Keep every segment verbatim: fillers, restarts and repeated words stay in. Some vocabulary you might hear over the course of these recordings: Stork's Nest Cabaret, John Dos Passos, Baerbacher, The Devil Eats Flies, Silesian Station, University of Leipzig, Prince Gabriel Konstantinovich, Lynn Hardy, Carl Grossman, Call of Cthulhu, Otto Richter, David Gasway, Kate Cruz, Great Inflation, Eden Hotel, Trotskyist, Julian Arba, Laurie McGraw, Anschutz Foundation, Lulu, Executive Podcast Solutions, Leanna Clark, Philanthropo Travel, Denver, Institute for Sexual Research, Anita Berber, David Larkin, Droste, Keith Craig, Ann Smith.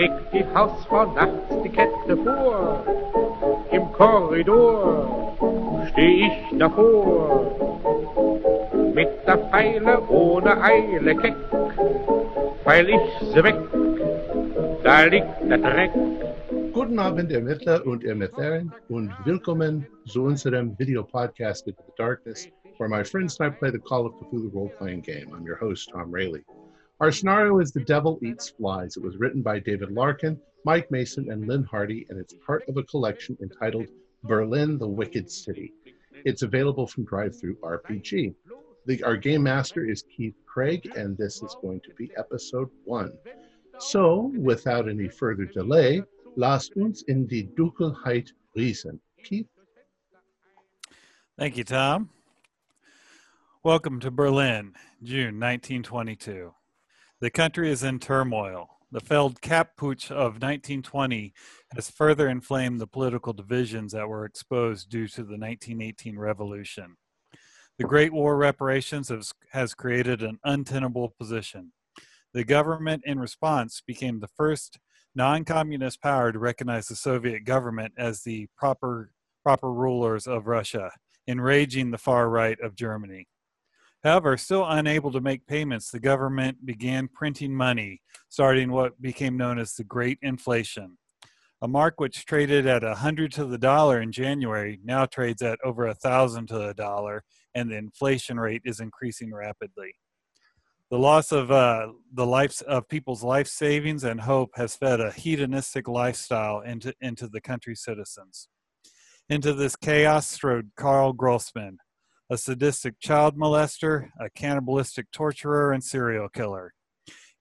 schlägt die Hausfrau nachts die Kette vor. Im Korridor steh ich davor. Mit der Pfeile ohne Eile keck, feil ich sie weg, da liegt der Dreck. Guten Abend, Ermittler und Ermittlerin, und willkommen zu unserem video podcast Into the Darkness, where my friends and I play the Call of Cthulhu role-playing game. I'm your host, Tom Raleigh. Our scenario is The Devil Eats Flies. It was written by David Larkin, Mike Mason, and Lynn Hardy, and it's part of a collection entitled Berlin, the Wicked City. It's available from DriveThruRPG. The, our game master is Keith Craig, and this is going to be episode one. So, without any further delay, lasst uns in die Dunkelheit riesen. Keith? Thank you, Tom. Welcome to Berlin, June nineteen twenty-two. The country is in turmoil. The failed Kapp Putsch of nineteen twenty has further inflamed the political divisions that were exposed due to the nineteen eighteen revolution. The Great War reparations has, has created an untenable position. The government, in response, became the first non-communist power to recognize the Soviet government as the proper, proper rulers of Russia, enraging the far right of Germany. However, still unable to make payments, the government began printing money, starting what became known as the Great Inflation. A mark which traded at a hundred to the dollar in January now trades at over a thousand to the dollar, and the inflation rate is increasing rapidly. The loss of uh, the lives of people's life savings and hope has fed a hedonistic lifestyle into, into the country's citizens. Into this chaos strode Carl Grossman, a sadistic child molester, a cannibalistic torturer, and serial killer.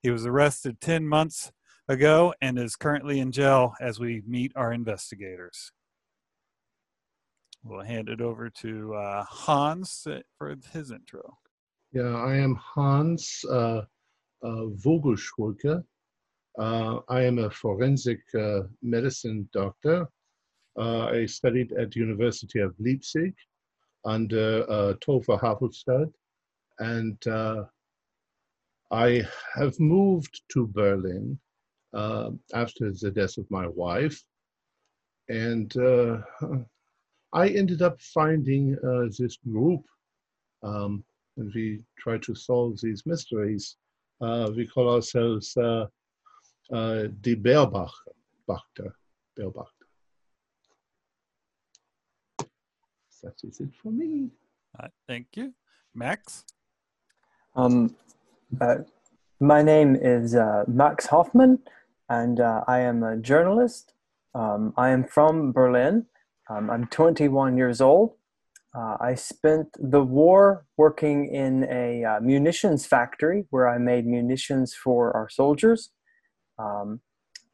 He was arrested ten months ago and is currently in jail as we meet our investigators. We'll hand it over to uh, Hans for his intro. Yeah, I am Hans uh, uh, Vogelschwulke. Uh, I am a forensic uh, medicine doctor. Uh, I studied at the University of Leipzig under uh, Tofa Havelstad, and uh, I have moved to Berlin uh, after the death of my wife, and uh, I ended up finding uh, this group, um, and we try to solve these mysteries. Uh, we call ourselves uh, uh, the Baerbacher, Baerbacher. That is it for me. Uh, thank you. Max? Um, uh, my name is uh, Max Hoffman, and uh, I am a journalist. Um, I am from Berlin. Um, I'm twenty-one years old. Uh, I spent the war working in a uh, munitions factory where I made munitions for our soldiers. Um,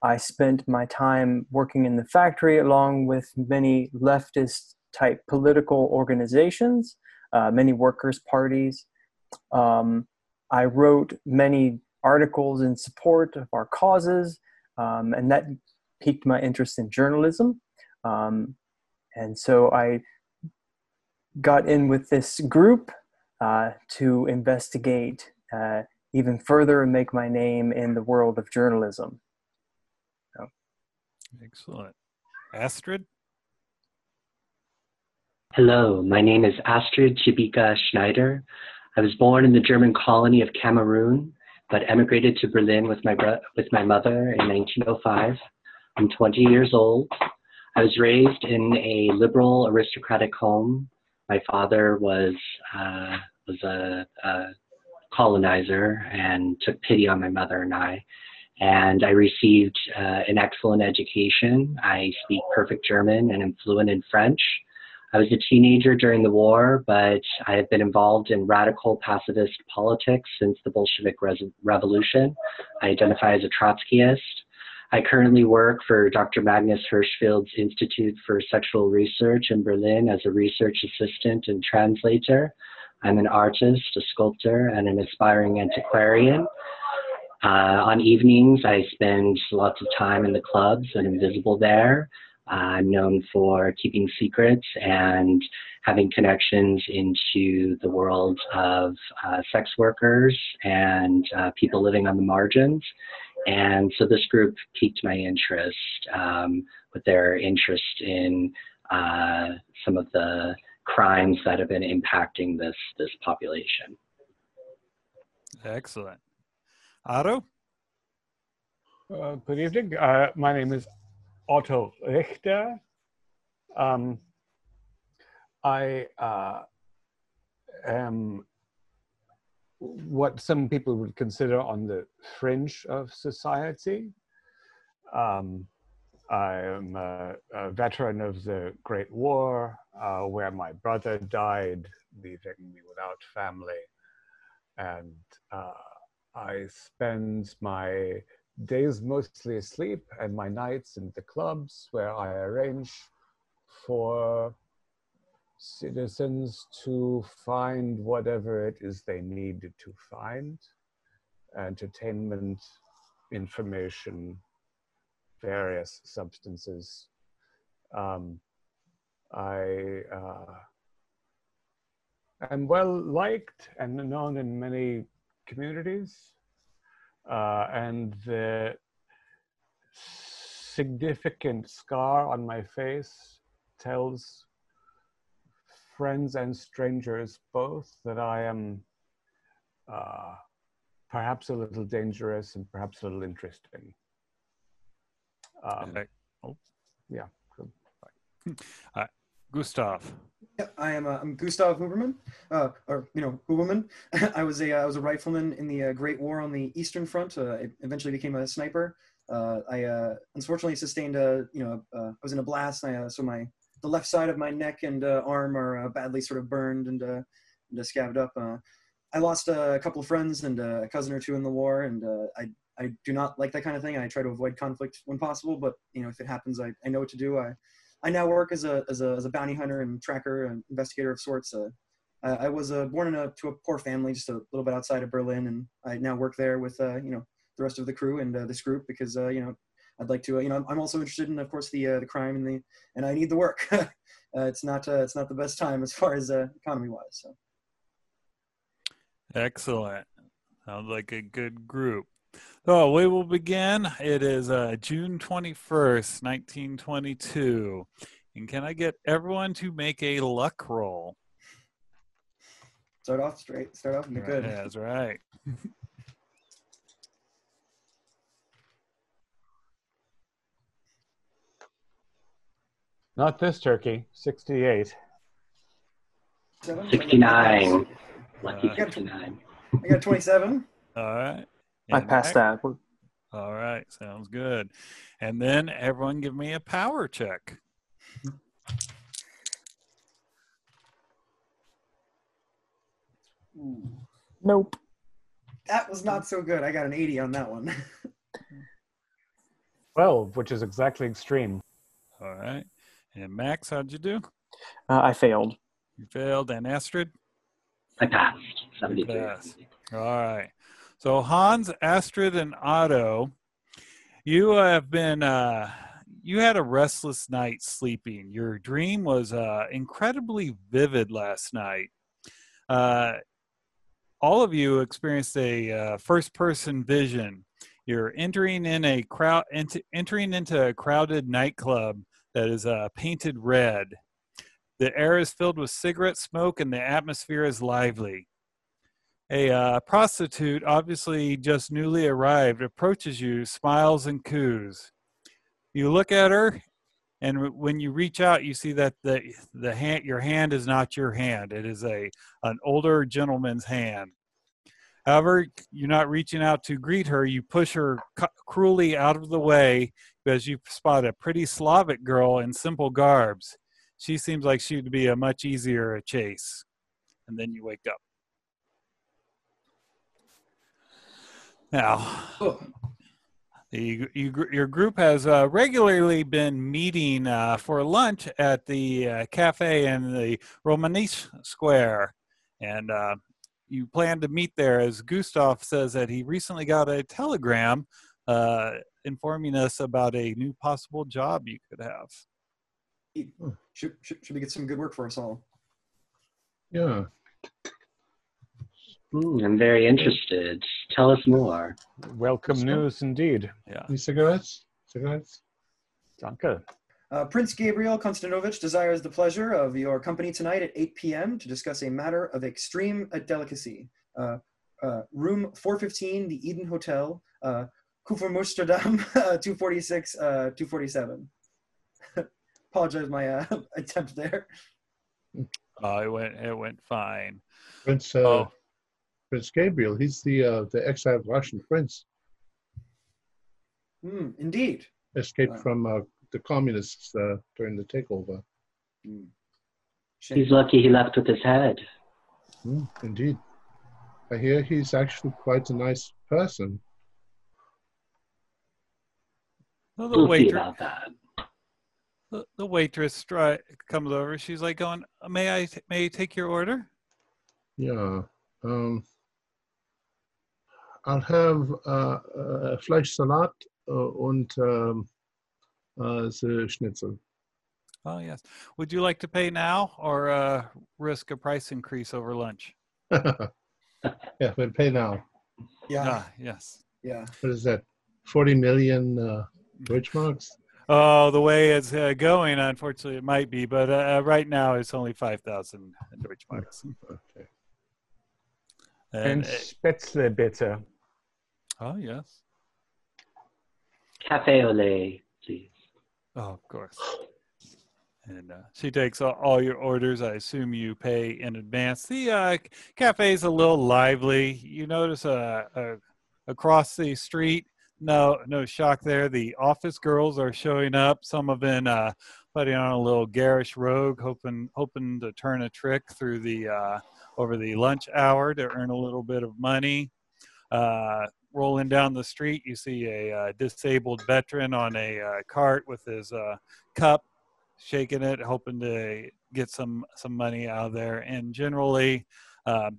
I spent my time working in the factory along with many leftist type political organizations, uh, many workers' parties. Um, I wrote many articles in support of our causes, um, and that piqued my interest in journalism. Um, and so I got in with this group uh, to investigate uh, even further and make my name in the world of journalism. So. Excellent. Astrid? Hello, my name is Astrid Chibika Schneider. I was born in the German colony of Cameroon, but emigrated to Berlin with my, bro with my mother in nineteen oh five. I'm twenty years old. I was raised in a liberal aristocratic home. My father was, uh, was a, a colonizer and took pity on my mother and I. And I received uh, an excellent education. I speak perfect German and am fluent in French. I was a teenager during the war, but I have been involved in radical pacifist politics since the Bolshevik Revolution. I identify as a Trotskyist. I currently work for Doctor Magnus Hirschfeld's Institute for Sexual Research in Berlin as a research assistant and translator. I'm an artist, a sculptor, and an aspiring antiquarian. Uh, on evenings, I spend lots of time in the clubs and I'm visible there. Uh, I'm known for keeping secrets and having connections into the world of uh, sex workers and uh, people living on the margins. And so this group piqued my interest um, with their interest in uh, some of the crimes that have been impacting this this population. Excellent. Otto? Uh, good evening. Uh, my name is Otto Richter. Um, I uh, am what some people would consider on the fringe of society. Um, I am a, a veteran of the Great War, uh, where my brother died, leaving me without family. And uh, I spend my days mostly asleep and my nights in the clubs, where I arrange for citizens to find whatever it is they need to find. Entertainment, information, various substances. Um, I uh, am well liked and known in many communities. Uh, and the significant scar on my face tells friends and strangers both that I am uh, perhaps a little dangerous and perhaps a little interesting. Um, okay. Oh, yeah. Cool. Uh, Gustav. Yeah, I am. Uh, I'm Gustav Hubermann, uh, or you know, Hubermann. I was a uh, I was a rifleman in the uh, Great War on the Eastern Front. Uh, I eventually became a sniper. Uh, I uh, unfortunately sustained a you know uh, I was in a blast. And I, uh, so my the left side of my neck and uh, arm are uh, badly sort of burned and, uh, and uh, scabbed up. Uh, I lost uh, a couple of friends and uh, a cousin or two in the war, and uh, I I do not like that kind of thing. I try to avoid conflict when possible, but you know if it happens, I I know what to do. I I now work as a as a, as a bounty hunter and tracker and investigator of sorts. Uh, I, I was uh, born in a to a poor family just a little bit outside of Berlin, and I now work there with uh, you know the rest of the crew and uh, this group because uh, you know. I'd like to, uh, you know, I'm also interested in, of course, the uh, the crime and the, and I need the work. uh, it's not, uh, it's not the best time as far as uh, economy-wise. So. Excellent. Sounds like a good group. So we will begin. It is uh, June twenty-first, nineteen twenty-two, and can I get everyone to make a luck roll? Start off straight. Start off and be good. Right, that's right. Not this turkey. Sixty-eight. Sixty-nine. Lucky sixty-nine. I got twenty-seven. All right. And I passed that. All right. Sounds good. And then everyone, give me a power check. Nope. That was not so good. I got an eighty on that one. Twelve, which is exactly extreme. All right. And Max, how'd you do? Uh, I failed. You failed. And Astrid? I passed. seventy-two. Passed. All right. So Hans, Astrid, and Otto, you have been, uh, you had a restless night sleeping. Your dream was uh, incredibly vivid last night. Uh, all of you experienced a uh, first-person vision. You're entering, in a crowd, ent- entering into a crowded nightclub that is uh, painted red. The air is filled with cigarette smoke and the atmosphere is lively. A uh, prostitute, obviously just newly arrived, approaches you, smiles and coos. You look at her, and when you reach out, you see that the, the hand, your hand is not your hand. It is a an older gentleman's hand. However, you're not reaching out to greet her. You push her cu- cruelly out of the way because you spot a pretty Slavic girl in simple garbs. She seems like she would be a much easier chase. And then you wake up. Now, the, you, your group has uh, regularly been meeting uh, for lunch at the uh, cafe in the Romanische Square. And... Uh, You plan to meet there, as Gustav says that he recently got a telegram uh, informing us about a new possible job you could have. Should, should, should we get some good work for us all? Yeah. Mm, I'm very interested Tell us more. Welcome so, news indeed. Yeah. Cigarettes? Cigarettes? Danke. Uh, Prince Gabriel Konstantinovich desires the pleasure of your company tonight at eight p m to discuss a matter of extreme delicacy. Uh, uh, room four fifteen, the Eden Hotel, uh, Kuffermusterdam, uh, two forty-six, uh, two forty-seven. Apologize my uh, attempt there. Oh, it went, it went fine. Prince, uh, oh. Prince Gabriel, he's the, uh, the exiled Russian prince. Mm, indeed. Escaped wow. from... Uh, the communists uh, during the takeover. Mm. He's lucky he left with his head. Mm, indeed. I hear he's actually quite a nice person. Well, the, we'll waitress, the, the waitress stri comes over. She's like going, may I, may I take your order? Yeah. Um, I'll have uh, a Fleischsalat uh, and um, Uh, the schnitzel. Oh, yes. Would you like to pay now or uh, risk a price increase over lunch? Yeah, we'll pay now. Yeah. Ah, yes. Yeah. What is that? forty million uh, Deutschmarks? Oh, the way it's uh, going, unfortunately, it might be. But uh, right now, it's only five thousand Deutschmarks. Okay. And, and Spätzle, bitte. Oh, yes. Café au lait, please. Oh, of course. And uh, she takes all, all your orders. I assume you pay in advance. The uh, cafe's a little lively. You notice uh, uh, across the street, no no shock there. The office girls are showing up. Some have been uh, putting on a little garish rogue, hoping hoping to turn a trick through the uh, over the lunch hour to earn a little bit of money. Uh, Rolling down the street, you see a uh, disabled veteran on a uh, cart with his uh, cup, shaking it, hoping to get some, some money out of there. And generally, uh,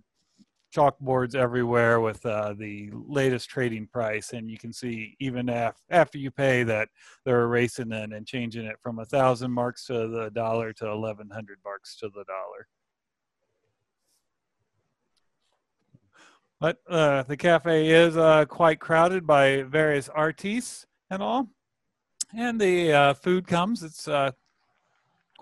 chalkboards everywhere with uh, the latest trading price. And you can see even af after you pay that they're erasing it and changing it from one thousand marks to the dollar to eleven hundred marks to the dollar. But uh, the cafe is uh, quite crowded by various artistes and all. And the uh, food comes. It's uh,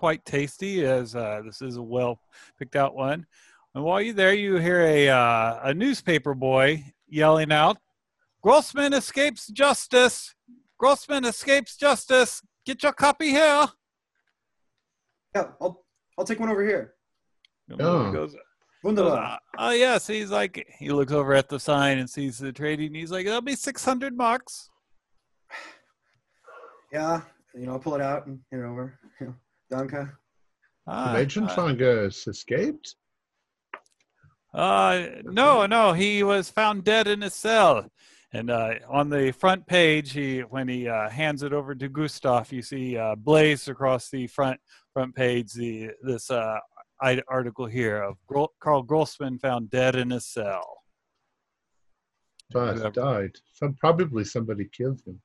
quite tasty, as uh, this is a well-picked-out one. And while you're there, you hear a, uh, a newspaper boy yelling out, Grossman escapes justice! Grossman escapes justice! Get your copy here! Yeah, I'll, I'll take one over here. Oh. Goes, Uh, oh, yes. He's like, he looks over at the sign and sees the trading. He's like, that'll be six hundred marks. Yeah. You know, I'll pull it out and hand it over. You know, Danke. Uh, Agent Fungus uh, escaped? Uh, no, no. He was found dead in his cell. And uh, on the front page, he when he uh, hands it over to Gustav, you see uh, blazed across the front front page the this uh, article here of Carl Grossman found dead in his cell. But died. Some, probably somebody killed him.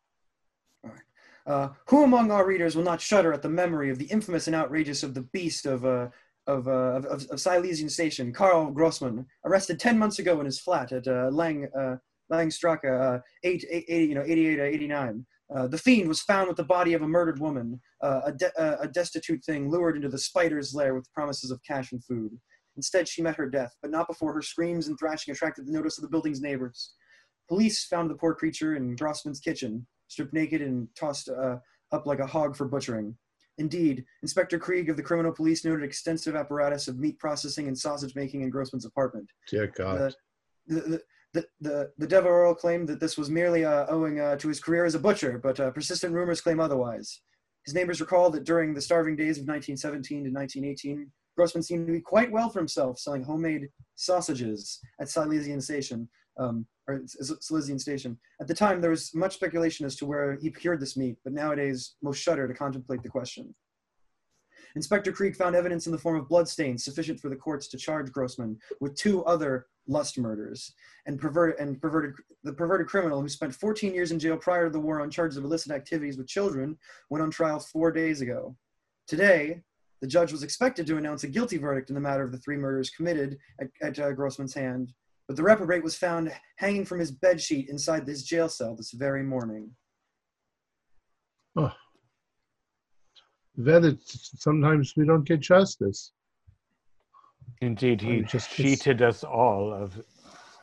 All right. Uh, who among our readers will not shudder at the memory of the infamous and outrageous of the beast of uh, of, uh, of, of of Silesian Station, Carl Grossman, arrested ten months ago in his flat at uh, Lang uh, Langstrasse, uh, eight, eight, eight, you know, eighty-eight, uh, eighty-nine. Uh, the fiend was found with the body of a murdered woman, uh, a, de uh, a destitute thing lured into the spider's lair with promises of cash and food. Instead, she met her death, but not before her screams and thrashing attracted the notice of the building's neighbors. Police found the poor creature in Grossman's kitchen, stripped naked and tossed uh, up like a hog for butchering. Indeed, Inspector Krieg of the criminal police noted extensive apparatus of meat processing and sausage making in Grossman's apartment. Dear God. The, the, the, The, the, the Devil Earl claimed that this was merely uh, owing uh, to his career as a butcher, but uh, persistent rumors claim otherwise. His neighbors recall that during the starving days of nineteen seventeen to nineteen eighteen, Grossman seemed to be quite well for himself, selling homemade sausages at Silesian Station. Um, or Silesian Station. At the time, there was much speculation as to where he procured this meat, but nowadays, most shudder to contemplate the question. Inspector Krieg found evidence in the form of bloodstains sufficient for the courts to charge Grossman with two other lust murders, and perverted and perverted the perverted criminal who spent fourteen years in jail prior to the war on charges of illicit activities with children went on trial four days ago. Today, the judge was expected to announce a guilty verdict in the matter of the three murders committed at, at uh, Grossman's hand, but the reprobate was found hanging from his bedsheet inside his jail cell this very morning. Oh. That is, sometimes we don't get justice. Indeed, he just cheated us all of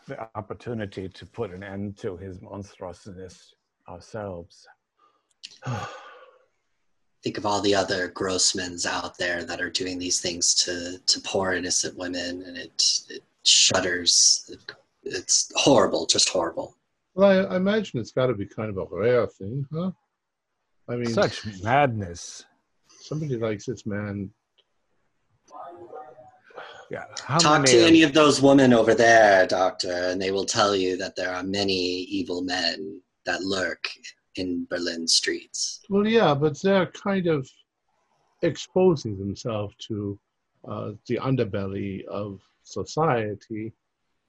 the opportunity to put an end to his monstrousness ourselves. Think of all the other Grossmans out there that are doing these things to, to poor innocent women, and it, it shudders. It, it's horrible, just horrible. Well, I, I imagine it's got to be kind of a rare thing, huh? I mean, such madness. Somebody likes this man. Yeah. How Talk to any of those women over there, Doctor, and they will tell you that there are many evil men that lurk in Berlin streets. Well, yeah, but they're kind of exposing themselves to uh, the underbelly of society.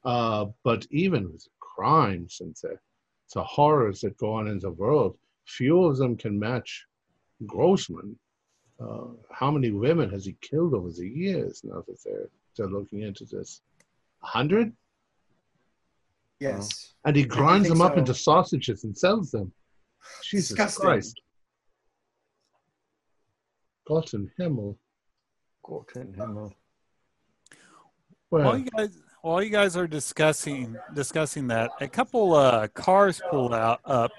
Uh, but even with crimes and the, the horrors that go on in the world, few of them can match Grossman. Uh, how many women has he killed over the years now that they're, they're looking into this? A hundred? Yes. Uh, and he grinds them up so. into sausages and sells them. Jesus Disgusting. Christ. Gott in Himmel. Gott in Himmel. Well, while, you guys, while you guys are discussing discussing that, a couple uh, cars pulled out up.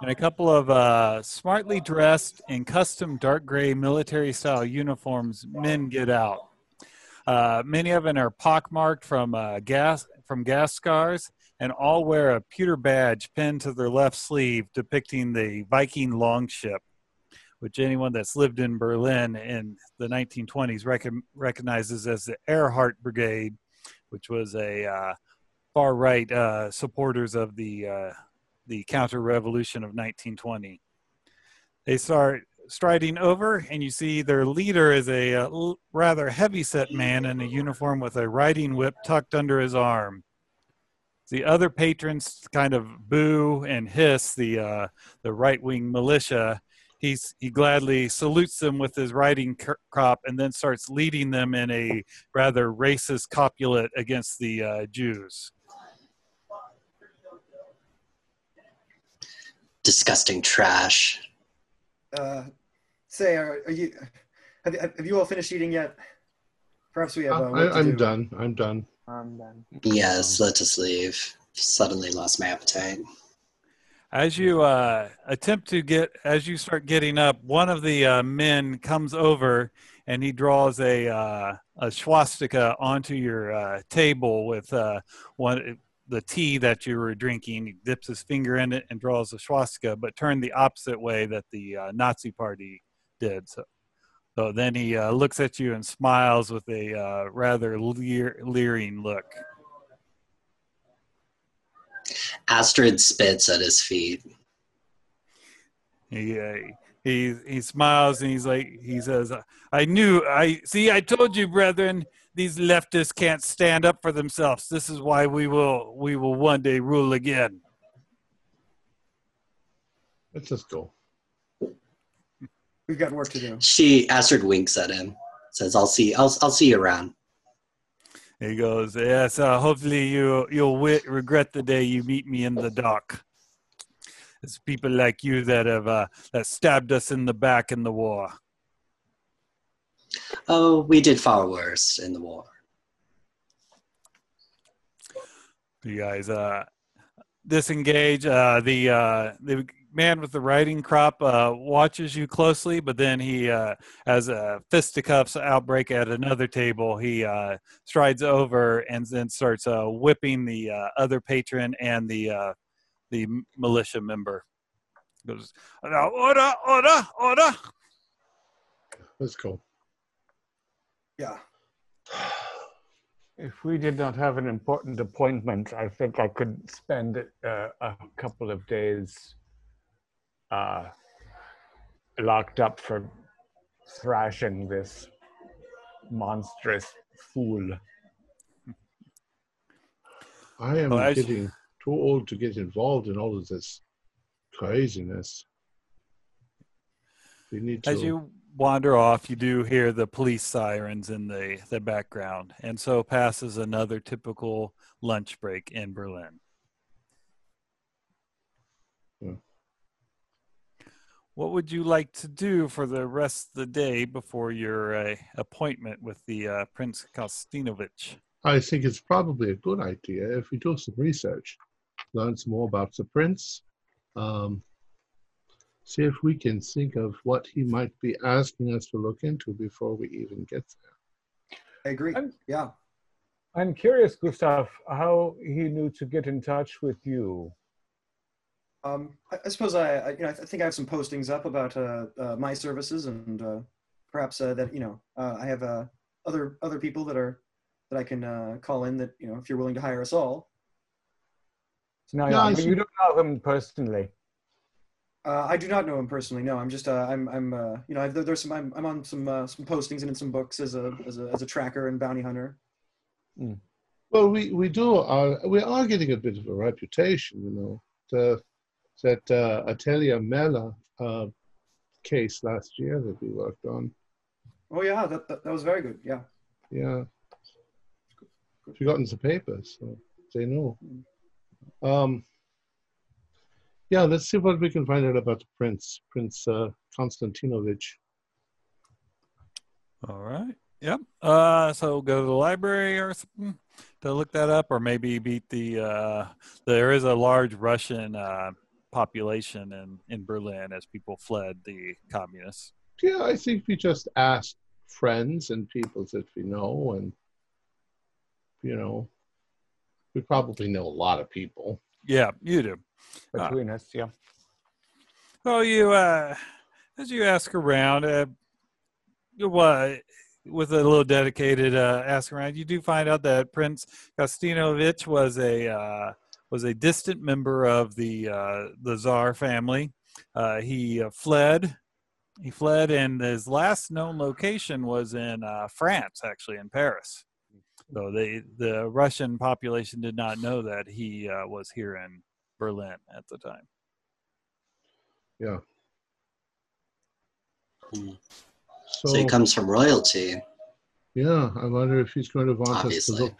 And a couple of uh, smartly dressed in custom dark gray military-style uniforms, men get out. Uh, many of them are pockmarked from uh, gas from gas scars, and all wear a pewter badge pinned to their left sleeve depicting the Viking longship, which anyone that's lived in Berlin in the nineteen twenties rec recognizes as the Ehrhardt Brigade, which was a uh, far-right uh, supporters of the... Uh, the counter-revolution of nineteen twenty. They start striding over, and you see their leader is a uh, rather heavy-set man in a uniform with a riding whip tucked under his arm. The other patrons kind of boo and hiss the, uh, the right-wing militia. He's, he gladly salutes them with his riding crop and then starts leading them in a rather racist copulate against the uh, Jews. Disgusting trash. Uh, say, are, are you? Have, have you all finished eating yet? Perhaps we have. Uh, I, I'm do. done. I'm done. I'm done. Yes, let us leave. Suddenly lost my appetite. As you uh, attempt to get, as you start getting up, one of the uh, men comes over and he draws a uh, a swastika onto your uh, table with uh, one. the tea that you were drinking. He dips his finger in it and draws a swastika, but turned the opposite way that the uh, Nazi party did. So, so then he uh, looks at you and smiles with a uh, rather leer leering look. Astrid spits at his feet. He, uh, he, he smiles and he's like, he says, I knew, I see, I told you, brethren, these leftists can't stand up for themselves. This is why we will we will one day rule again. Let's just go. We've got work to do. She Astrid winks at him, says, "I'll see. I'll I'll see you around." He goes, "Yes. Uh, hopefully you you'll regret the day you meet me in the dock. It's people like you that have uh, that stabbed us in the back in the war." Oh, we did far worse in the war. You guys uh, disengage. Uh, the uh, the man with the riding crop uh, watches you closely, but then he, uh, as a fisticuffs outbreak at another table, he uh, strides over and then starts uh, whipping the uh, other patron and the uh, the militia member. He goes, order, order, order. That's cool. Yeah. If we did not have an important appointment, I think I could spend uh, a couple of days uh, locked up for thrashing this monstrous fool. I am well, getting too old to get involved in all of this craziness. We need to... As you wander off, you do hear the police sirens in the, the background. And so passes another typical lunch break in Berlin. Yeah. What would you like to do for the rest of the day before your uh, appointment with the uh, Prince Konstantinovich? I think it's probably a good idea if we do some research, learn some more about the prince, um, see if we can think of what he might be asking us to look into before we even get there. I agree, I'm, yeah. I'm curious, Gustav, how he knew to get in touch with you. Um, I, I suppose I, I, you know, I, th I think I have some postings up about uh, uh, my services, and uh, perhaps uh, that you know uh, I have uh, other other people that are that I can uh, call in. That you know, if you're willing to hire us all. No, no, no but you don't know him personally. Uh, I do not know him personally. No, I'm just uh, I'm I'm uh, you know I've, there, there's some I'm, I'm on some uh, some postings and in some books as a as a as a tracker and bounty hunter. Mm. Well, we we do are we are getting a bit of a reputation, you know. The, That uh, Atelia Mella uh, case last year that we worked on. Oh yeah, that that, that was very good. Yeah. Yeah. Good. Good. She got into papers, so they know. Um, yeah, let's see what we can find out about the prince, Prince uh, Konstantinovich. All right. Yep. Uh, so go to the library or something to look that up, or maybe beat the. Uh, there is a large Russian. Uh, population in, in Berlin as people fled the communists. Yeah, I think we just asked friends and people that we know, and, you know, we probably know a lot of people. Yeah, you do. Between uh, us, yeah. So you, uh, as you ask around, uh, with a little dedicated uh, ask around, you do find out that Prince Konstantinovich was a... Uh, was a distant member of the uh, the Tsar family. Uh, he uh, fled. He fled, and his last known location was in uh, France, actually in Paris. So they, the Russian population did not know that he uh, was here in Berlin at the time. Yeah. Hmm. So, so he comes from royalty. Yeah, I wonder if he's going to want Obviously. us to look.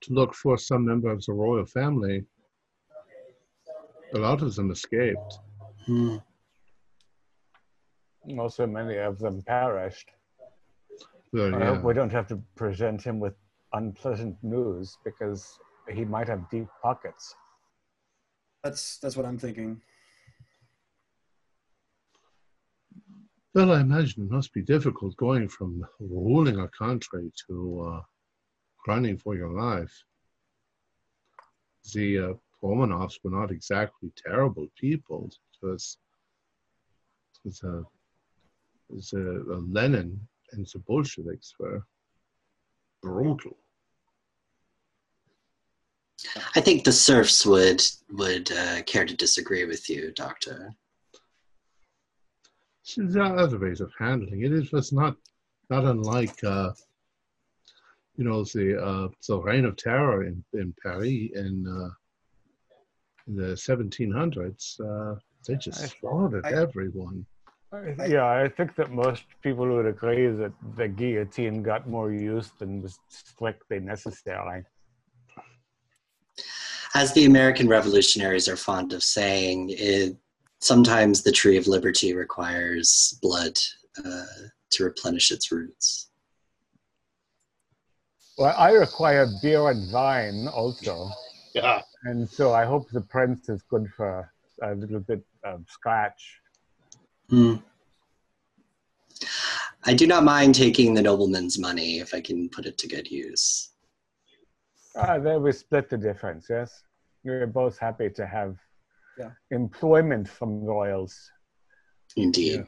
to look for some member of the royal family. A lot of them escaped. Mm. Also, many of them perished. Well, yeah. I hope we don't have to present him with unpleasant news, because he might have deep pockets. That's, that's what I'm thinking. Well, I imagine it must be difficult going from ruling a country to... Uh, running for your life. The uh, Romanovs were not exactly terrible people. It was, it was, a, it was a, a Lenin and the Bolsheviks were brutal. I think the serfs would would uh, care to disagree with you, Doctor. So there are other ways of handling it. It was not not unlike. Uh, You know, the uh, the reign of terror in, in Paris in, uh, in the seventeen hundreds, uh, they just I, slaughtered I, everyone. I, yeah, I think that most people would agree that the guillotine got more use than was strictly necessary. As the American revolutionaries are fond of saying, it, sometimes the tree of liberty requires blood uh, to replenish its roots. Well, I require beer and wine also, yeah. And so I hope the prince is good for a little bit of scotch. Mm. I do not mind taking the nobleman's money if I can put it to good use. Ah, there we split the difference, yes? We're both happy to have yeah. employment from royals. Indeed. Yeah.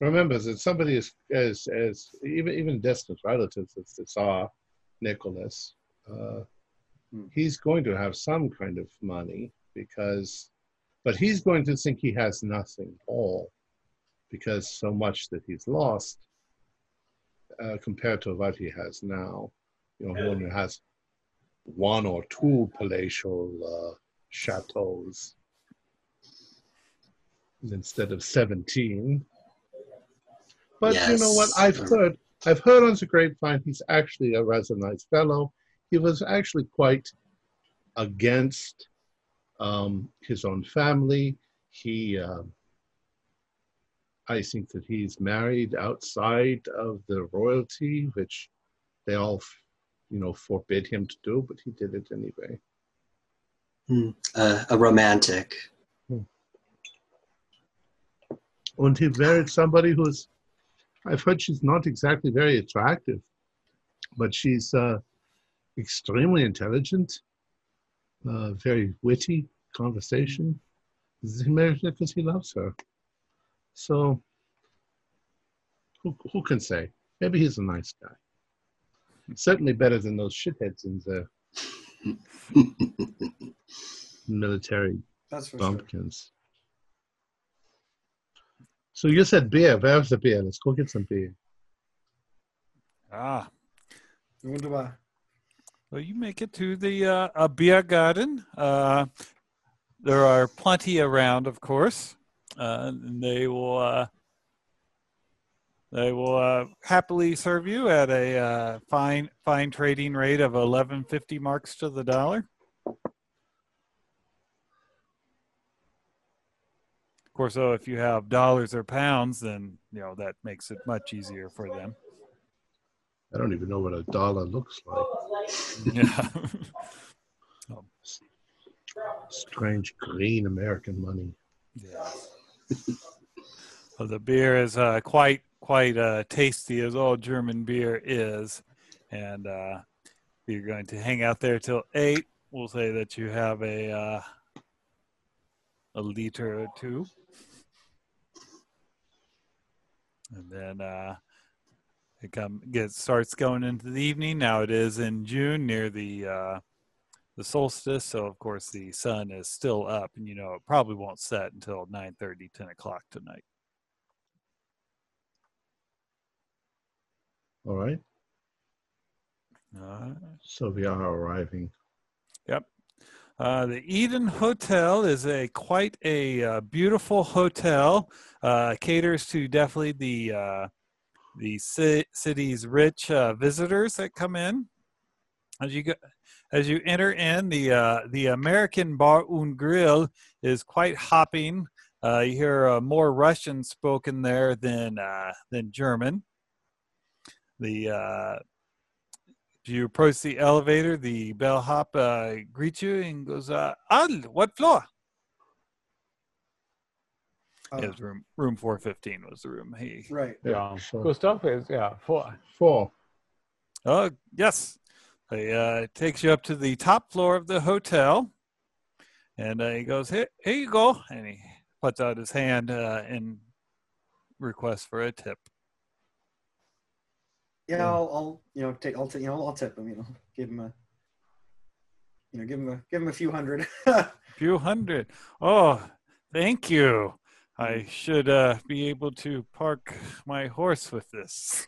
Remember that somebody is, as, as even even distant relatives of the Tsar, Nicholas, uh, he's going to have some kind of money because, but he's going to think he has nothing at all because so much that he's lost uh, compared to what he has now. You know, he only has one or two palatial uh, chateaus instead of seventeen. But yes. You know what? I've heard I've heard on the grapevine he's actually a rather nice fellow. He was actually quite against um, his own family. He, uh, I think that he's married outside of the royalty, which they all, you know, forbid him to do, but he did it anyway. Mm, uh, a romantic. Hmm. And he married somebody who's, I've heard she's not exactly very attractive, but she's uh, extremely intelligent, uh, very witty conversation. He married her because he loves her. So, who, who can say? Maybe he's a nice guy. Certainly better than those shitheads in the military That's for bumpkins. Sure. So you said beer. Where's the beer? Let's go get some beer. Ah. Well, you make it to the uh, a beer garden. Uh, there are plenty around, of course. Uh, and they will uh, they will uh, happily serve you at a uh, fine fine trading rate of eleven fifty marks to the dollar. Of course, though, if you have dollars or pounds, then you know that makes it much easier for them. I don't even know what a dollar looks like. Yeah. Oh. Strange green American money. Yeah. Well, the beer is uh, quite quite uh, tasty, as all German beer is, and uh, you're going to hang out there till eight. We'll say that you have a uh, a liter or two. And then uh, it come get starts going into the evening. Now it is in June, near the uh, the solstice, so of course the sun is still up, and you know it probably won't set until nine thirty, ten o'clock tonight. All right. Uh, so we are arriving. Yep. Uh, the Eden Hotel is a quite a uh, beautiful hotel. Uh, caters to definitely the uh, the ci city's rich uh, visitors that come in. As you go, as you enter in, the uh, the American Bar and Grill is quite hopping. Uh, you hear uh, more Russian spoken there than uh, than German. The uh, You approach the elevator, the bellhop uh, greets you and goes, uh, Adl, what floor? Uh, yeah, room, room four fifteen was the room. He, right. Yeah. Sure. Gustav is, yeah, four. Four. Oh, yes. He uh, takes you up to the top floor of the hotel. And uh, he goes, here, here you go. And he puts out his hand uh, and requests for a tip. Yeah, I'll, I'll, you know, take, I'll, t you know, I'll tip him, you know, give him a, you know, give him a, give him a few hundred. A few hundred. Oh, thank you. I should uh, be able to park my horse with this.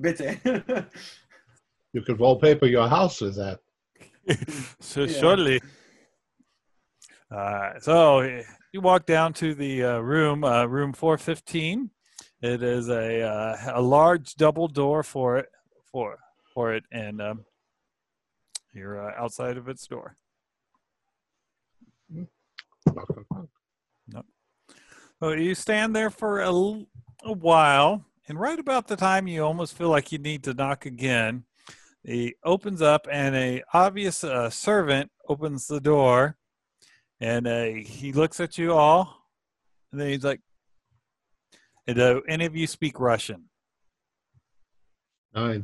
Bitte. You could wallpaper your house with that. So yeah. Surely. Uh, so you walk down to the uh, room, uh, room four fifteen. It is a uh, a large double door for it for for it, and um, you're uh, outside of its door. No, so you stand there for a, a while, and right about the time you almost feel like you need to knock again, it opens up, and a obvious uh, servant opens the door, and uh, he looks at you all, and then he's like. Do any of you speak Russian? I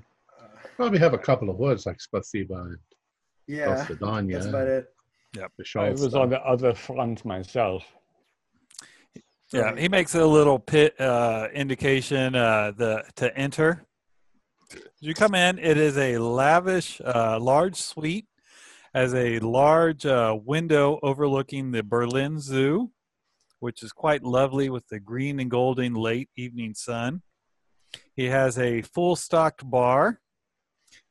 probably have a couple of words like Spasiba. Yeah, that's about it. Yep. I was on the other front myself. Yeah, he makes a little pit uh, indication uh, the, to enter. As you come in, it is a lavish, uh, large suite, has a large uh, window overlooking the Berlin Zoo, which is quite lovely with the green and golden late evening sun. He has a full-stocked bar,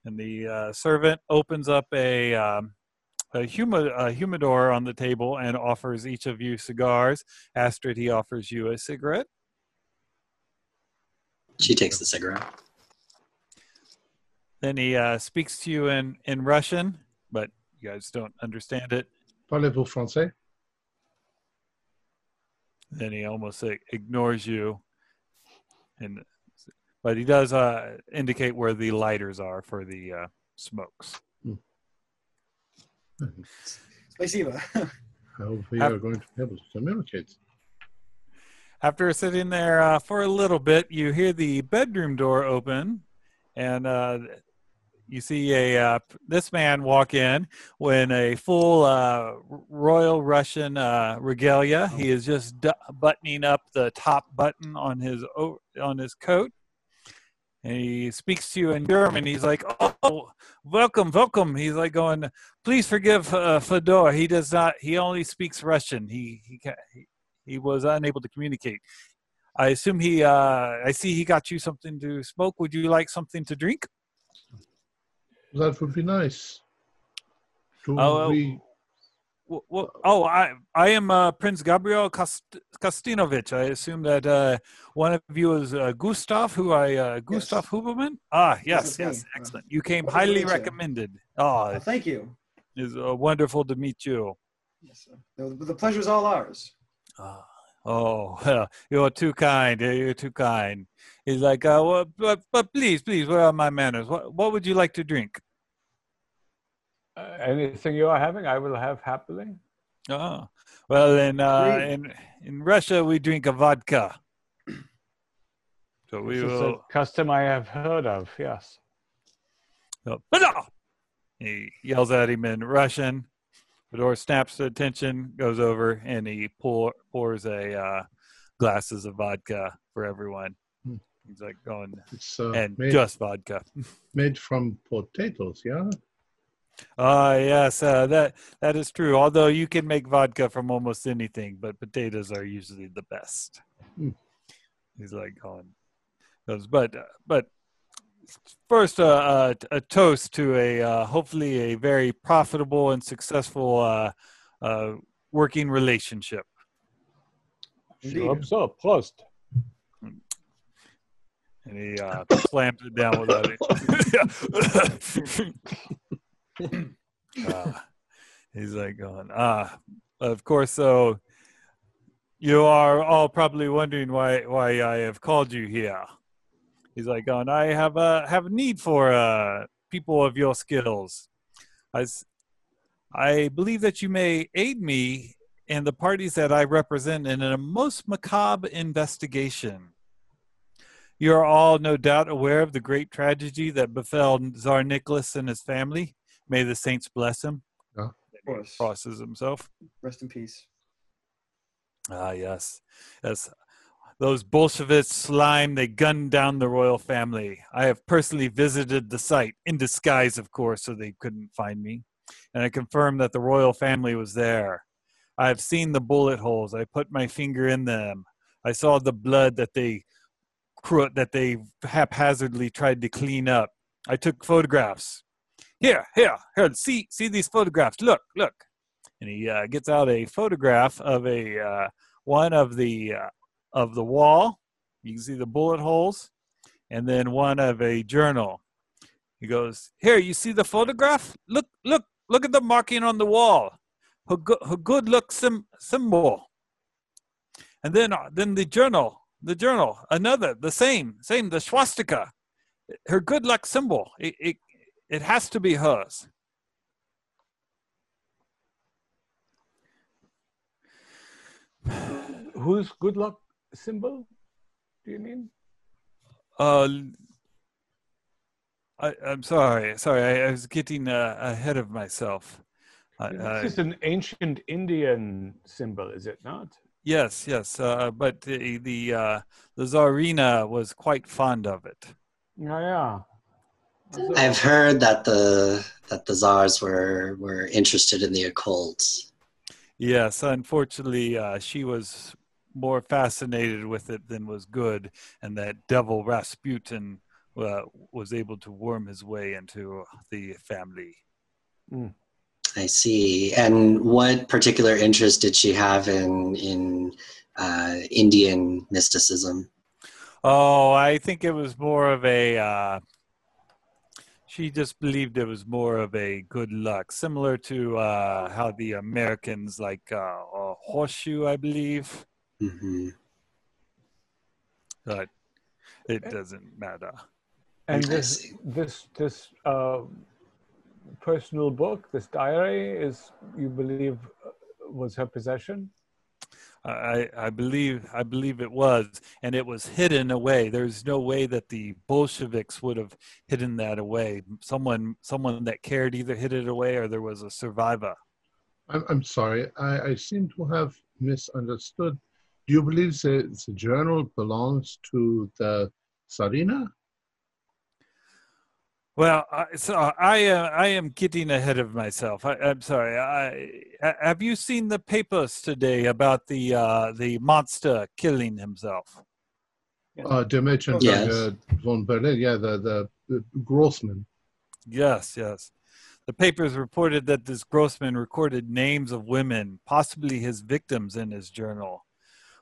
and the uh, servant opens up a, um, a, humid a humidor on the table and offers each of you cigars. Astrid, he offers you a cigarette. She takes the cigarette. Then he uh, speaks to you in, in Russian, but you guys don't understand it. Parlez-vous français? Then he almost uh, ignores you. And, but he does uh, indicate where the lighters are for the uh, smokes. Mm. Спасибо. We are going to be able to communicate. After sitting there uh, for a little bit, you hear the bedroom door open, and uh, you see a uh, this man walk in in a full uh, royal Russian uh, regalia. Oh. He is just d buttoning up the top button on his o on his coat, and he speaks to you in German. He's like, "Oh, welcome, welcome." He's like going, "Please forgive uh, Fedor. He does not. He only speaks Russian. He he." he He was unable to communicate. I assume he, uh, I see he got you something to smoke. Would you like something to drink? That would be nice. Do oh, we... well, well, oh, I, I am uh, Prince Gabriel Konstantinovich. I assume that uh, one of you is uh, Gustav, who I, uh, Gustav yes. Hubermann? Ah, yes, yes, me. Excellent. You came well, highly recommended. Oh, well, thank you. It's uh, wonderful to meet you. Yes, sir. The, the pleasure's all ours. Oh, oh well, you're too kind. You're too kind. He's like, uh, well, but, but please, please, where are my manners? What, what would you like to drink? Uh, anything you are having, I will have happily. Oh, well, in uh, in in Russia, we drink a vodka. So we this will. Is a custom I have heard of. Yes. So, he yells at him in Russian. Fedor snaps the attention, goes over, and he pour, pours a uh, glasses of vodka for everyone. Hmm. He's like going, it's, uh, and made, just vodka. Made from potatoes, yeah? Ah, uh, yes, uh, that, that is true. Although you can make vodka from almost anything, but potatoes are usually the best. Hmm. He's like going, goes, but, uh, but first, uh, a, a toast to a uh, hopefully a very profitable and successful uh, uh, working relationship. So, prost. And he uh, slams it down without it. uh, he's like going, ah, of course. So you are all probably wondering why why I have called you here. He's like, oh, and I have a have a need for uh, people of your skills. I, I believe that you may aid me and the parties that I represent in a most macabre investigation. You are all no doubt aware of the great tragedy that befell Tsar Nicholas and his family. May the saints bless him. Yeah, of course. Crosses himself. Rest in peace. Ah, yes, yes. Those Bolshevik slime, they gunned down the royal family. I have personally visited the site, in disguise, of course, so they couldn't find me. And I confirmed that the royal family was there. I have seen the bullet holes. I put my finger in them. I saw the blood that they, that they haphazardly tried to clean up. I took photographs. Here, here, here, see, see these photographs. Look, look. And he uh, gets out a photograph of a, uh, one of the... Uh, of the wall, you can see the bullet holes, and then one of a journal. He goes, here, you see the photograph? Look, look, look at the marking on the wall. Her good, her good look sim, symbol. And then, then the journal, the journal, another, the same, same, the swastika. Her good luck symbol, it, it, it has to be hers. Whose good luck symbol, do you mean? Uh, I, I'm sorry, sorry, I, I was getting uh, ahead of myself. This is an ancient Indian symbol, is it not? Yes, yes, uh, but the the, uh, the Tsarina was quite fond of it. Yeah, yeah. I've heard that the that the Tsars were were interested in the occult. Yes, unfortunately, uh, she was more fascinated with it than was good, and that devil Rasputin uh, was able to worm his way into the family. Mm. I see. And what particular interest did she have in in uh, Indian mysticism? Oh, I think it was more of a, uh, she just believed it was more of a good luck, similar to uh, how the Americans like uh, a horseshoe, I believe. Mm-hmm. But it doesn't matter. And this, this, this uh, personal book, this diary, is, you believe, was her possession? I, I believe, I believe it was, and it was hidden away. There's no way that the Bolsheviks would have hidden that away. Someone, someone that cared either hid it away, or there was a survivor. I'm, I'm sorry, I, I seem to have misunderstood. Do you believe the, the journal belongs to the Tsarina? Well, I, so I, uh, I am getting ahead of myself. I, I'm sorry. I, I, have you seen the papers today about the uh, the monster killing himself? Uh, Dimension yes. uh, von Berlin, yeah, the, the, the Grossman. Yes, yes. The papers reported that this Grossman recorded names of women, possibly his victims, in his journal.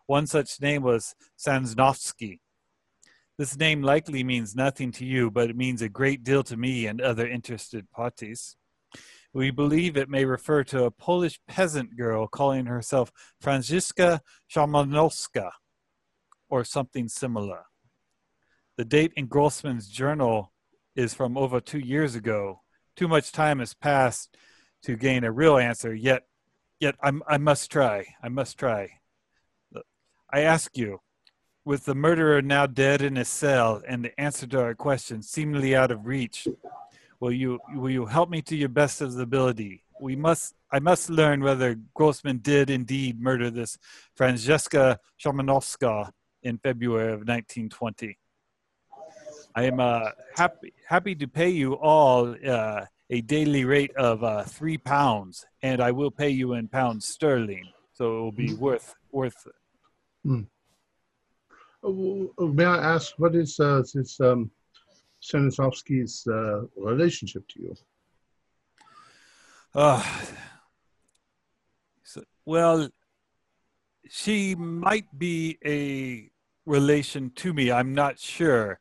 One such name was Sanznovsky. This name likely means nothing to you, but it means a great deal to me and other interested parties. We believe it may refer to a Polish peasant girl calling herself Franziska Szamonowska or something similar. The date in Grossman's journal is from over two years ago. Too much time has passed to gain a real answer, yet yet I'm, I must try. I must try. I ask you, with the murderer now dead in his cell and the answer to our question seemingly out of reach, will you will you help me to your best of the ability? We must I must learn whether Grossman did indeed murder this Franziska Szamonowska in February of nineteen twenty. I am uh, happy happy to pay you all uh, a daily rate of uh, three pounds, and I will pay you in pounds sterling, so it will be worth worth it. Mm. May I ask, what is uh, this um, Szamonowski's uh, relationship to you? Uh, so, well, she might be a relation to me. I'm not sure.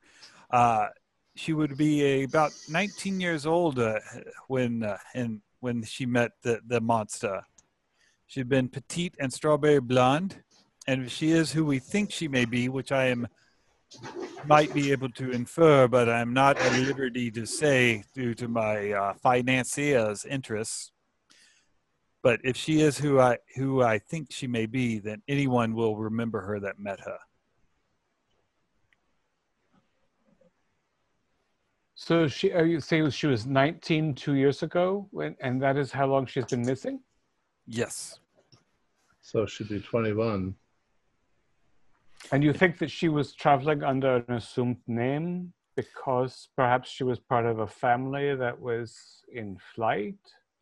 Uh, she would be a, about nineteen years old uh, when uh, and when she met the, the monster. She'd been petite and strawberry blonde. And if she is who we think she may be, which I am might be able to infer, but I'm not at liberty to say due to my uh, financier's interests. But if she is who I who I think she may be, then anyone will remember her that met her. So she, are you saying she was nineteen two years ago, when, and that is how long she's been missing? Yes. So she'd be twenty-one. And you think that she was traveling under an assumed name because perhaps she was part of a family that was in flight?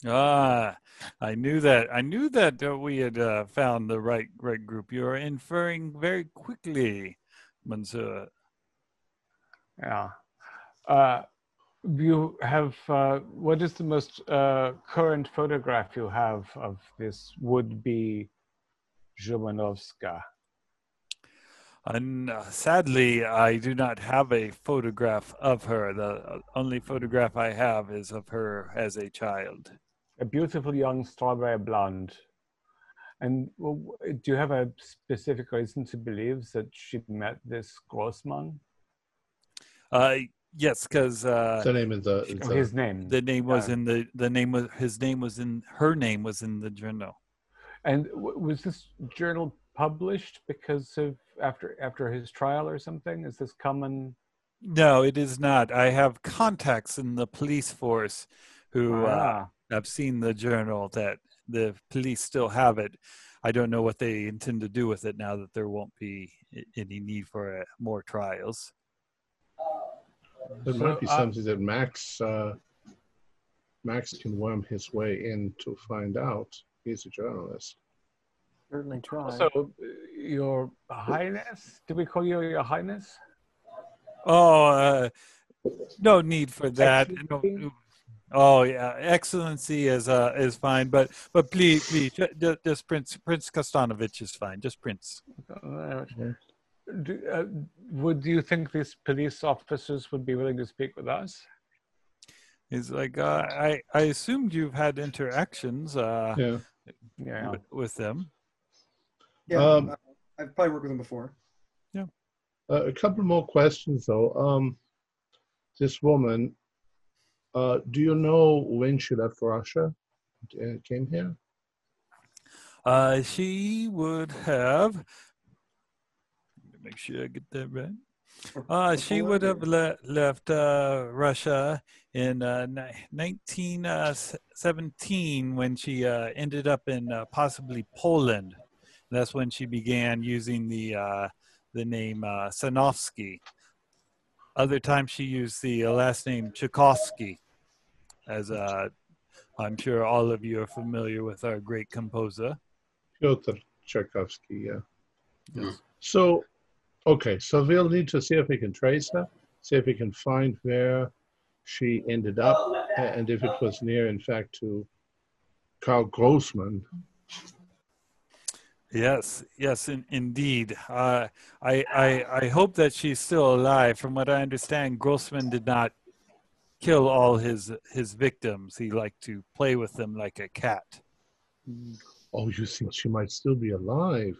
Ah, I knew that. I knew that uh, we had uh, found the right, right group. You are inferring very quickly, Monsieur. Yeah. Uh, you have, uh, what is the most uh, current photograph you have of this would-be Szamonowska? And uh, sadly, I do not have a photograph of her. The only photograph I have is of her as a child. A beautiful young strawberry blonde. And well, do you have a specific reason to believe that she met this Grossman? Uh, yes, because uh, the name is the, the his name. The name was yeah. in the the name was his name was in her name was in the journal. And was this journal published because of after after his trial or something? Is this common? No, it is not. I have contacts in the police force who ah. uh, I've seen the journal that the police still have it. I don't know what they intend to do with it now that there won't be any need for uh, more trials. There so, might be uh, something that Max uh, Max can worm his way in to find out. He's a journalist. Certainly try. So, Your Highness? Do we call you Your Highness? Oh, uh, no need for that. No, oh, yeah, Excellency is uh, is fine, but but please, please, just Prince Prince Konstantinovich is fine. Just Prince. do, uh, would you think these police officers would be willing to speak with us? He's like, uh, I, I assumed you've had interactions uh, yeah. Yeah. With, with them. Yeah, um, I've probably worked with them before. Yeah. Uh, a couple more questions, though. Um, this woman, uh, do you know when she left Russia and came here? Uh, she would have, let me make sure I get that right. Uh, she would have le left uh, Russia in uh, nineteen seventeen when she uh, ended up in uh, possibly Poland. And that's when she began using the uh, the name uh, Sanofsky. Other times she used the last name Tchaikovsky, as uh, I'm sure all of you are familiar with our great composer. Pyotr Tchaikovsky, yeah. Yes. So... okay, so we'll need to see if we can trace her, see if we can find where she ended up, and if it was near, in fact, to Carl Grossman. Yes, yes, in, indeed. Uh, I, I, I hope that she's still alive. From what I understand, Grossman did not kill all his, his victims. He liked to play with them like a cat. Oh, you think she might still be alive?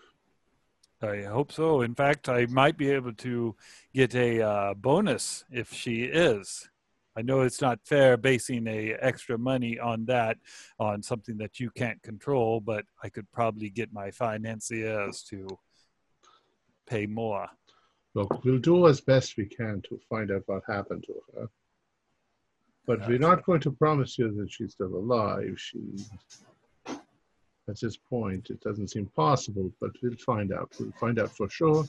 I hope so. In fact, I might be able to get a uh, bonus if she is. I know it's not fair basing a extra money on that, on something that you can't control, but I could probably get my financiers to pay more. Look, we'll do as best we can to find out what happened to her. But That's we're not going to promise you that she's still alive. She... At this point, it doesn't seem possible, but we'll find out. We'll find out for sure,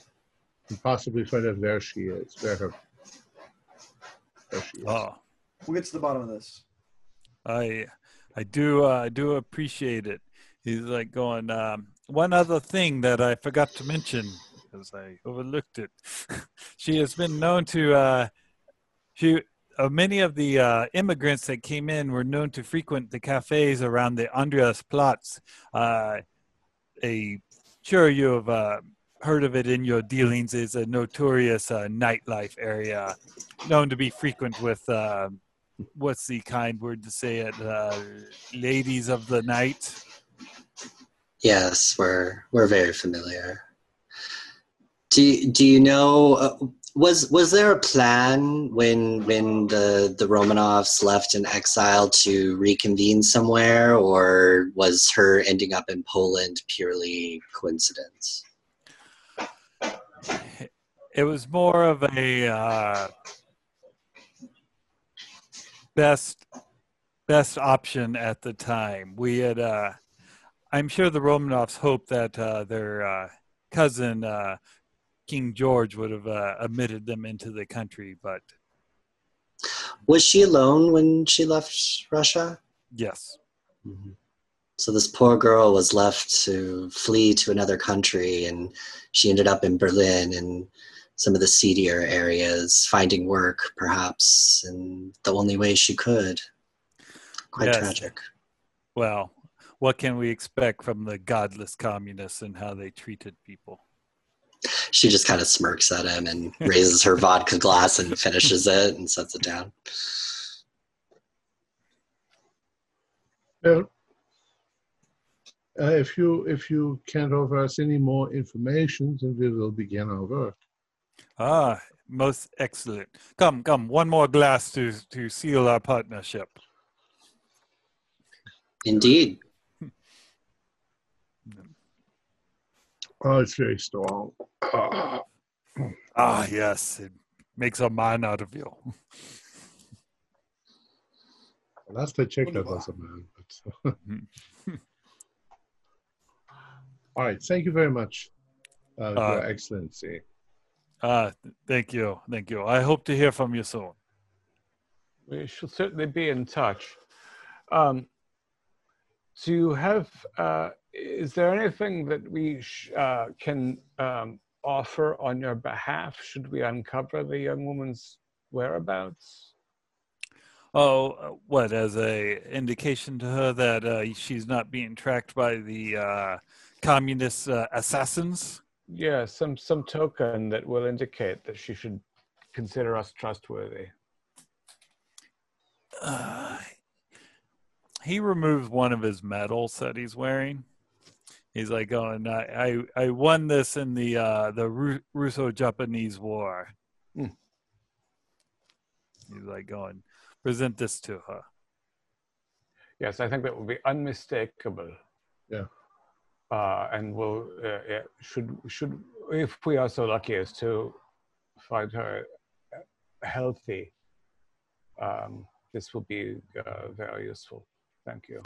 and possibly find out where she is, where her, where she is. Oh. We'll get to the bottom of this. I, I do, uh, I do appreciate it. He's like going. Um, one other thing that I forgot to mention, because I overlooked it. She has been known to. Uh, she. Uh, many of the uh, immigrants that came in were known to frequent the cafes around the Andreas Platz. Uh, a, sure you've uh, heard of it in your dealings, is a notorious uh, nightlife area known to be frequent with, uh, what's the kind word to say it, uh, ladies of the night? Yes, we're, we're very familiar. Do, do you know... Uh, Was was there a plan when when the the Romanovs left in exile to reconvene somewhere, or was her ending up in Poland purely coincidence? It was more of a uh, best best option at the time. We had, uh, I'm sure, the Romanovs hoped that uh, their uh, cousin. Uh, King George would have uh, admitted them into the country, but... Was she alone when she left Russia? Yes. Mm-hmm. So this poor girl was left to flee to another country, and she ended up in Berlin and some of the seedier areas, finding work, perhaps, in the only way she could. Quite yes. tragic. Well, what can we expect from the godless communists and how they treated people? She just kind of smirks at him and raises her vodka glass and finishes it and sets it down. Well, uh, if you if you can't offer us any more information, then we will begin our work. Ah, most excellent. Come, come, one more glass to, to seal our partnership. Indeed. Oh, it's very strong. Ah, ah yes. It makes a man out of you. Last I checked, that was a man. But All right. Thank you very much, uh, uh, Your Excellency. Uh, thank you. Thank you. I hope to hear from you soon. We should certainly be in touch. Um, do you have... Uh, Is there anything that we sh uh, can um, offer on your behalf? Should we uncover the young woman's whereabouts? Oh, what, as a indication to her that uh, she's not being tracked by the uh, communist uh, assassins? Yeah, some, some token that will indicate that she should consider us trustworthy. Uh, he removes one of his medals that he's wearing. He's like, oh, and I, I, I won this in the, uh, the Russo-Japanese War. Mm. He's like, go and present this to her. Yes, I think that will be unmistakable. Yeah. Uh, and we'll, uh, yeah, should, should, if we are so lucky as to find her healthy, um, this will be uh, very useful. Thank you.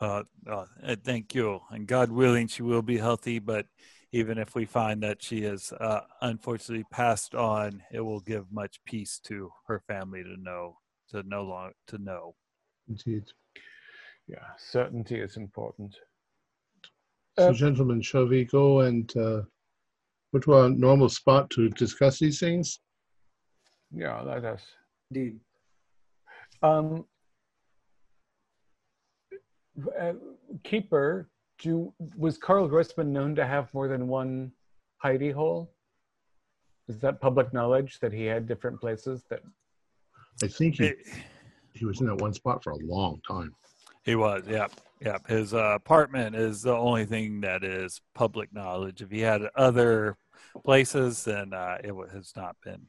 Uh, uh, thank you. And God willing, she will be healthy, but even if we find that she is uh, unfortunately passed on, it will give much peace to her family to know, to no long, to know. Indeed. Yeah, certainty is important. So, gentlemen, shall we go and uh, put to our normal spot to discuss these things? Yeah, let us. Indeed. Um, uh, Keeper, do, was Carl Grossman known to have more than one hidey hole? Is that public knowledge that he had different places? That I think he, it, he was in that one spot for a long time. He was, yeah. Yeah, his uh, apartment is the only thing that is public knowledge. If he had other places, then uh, it has not been.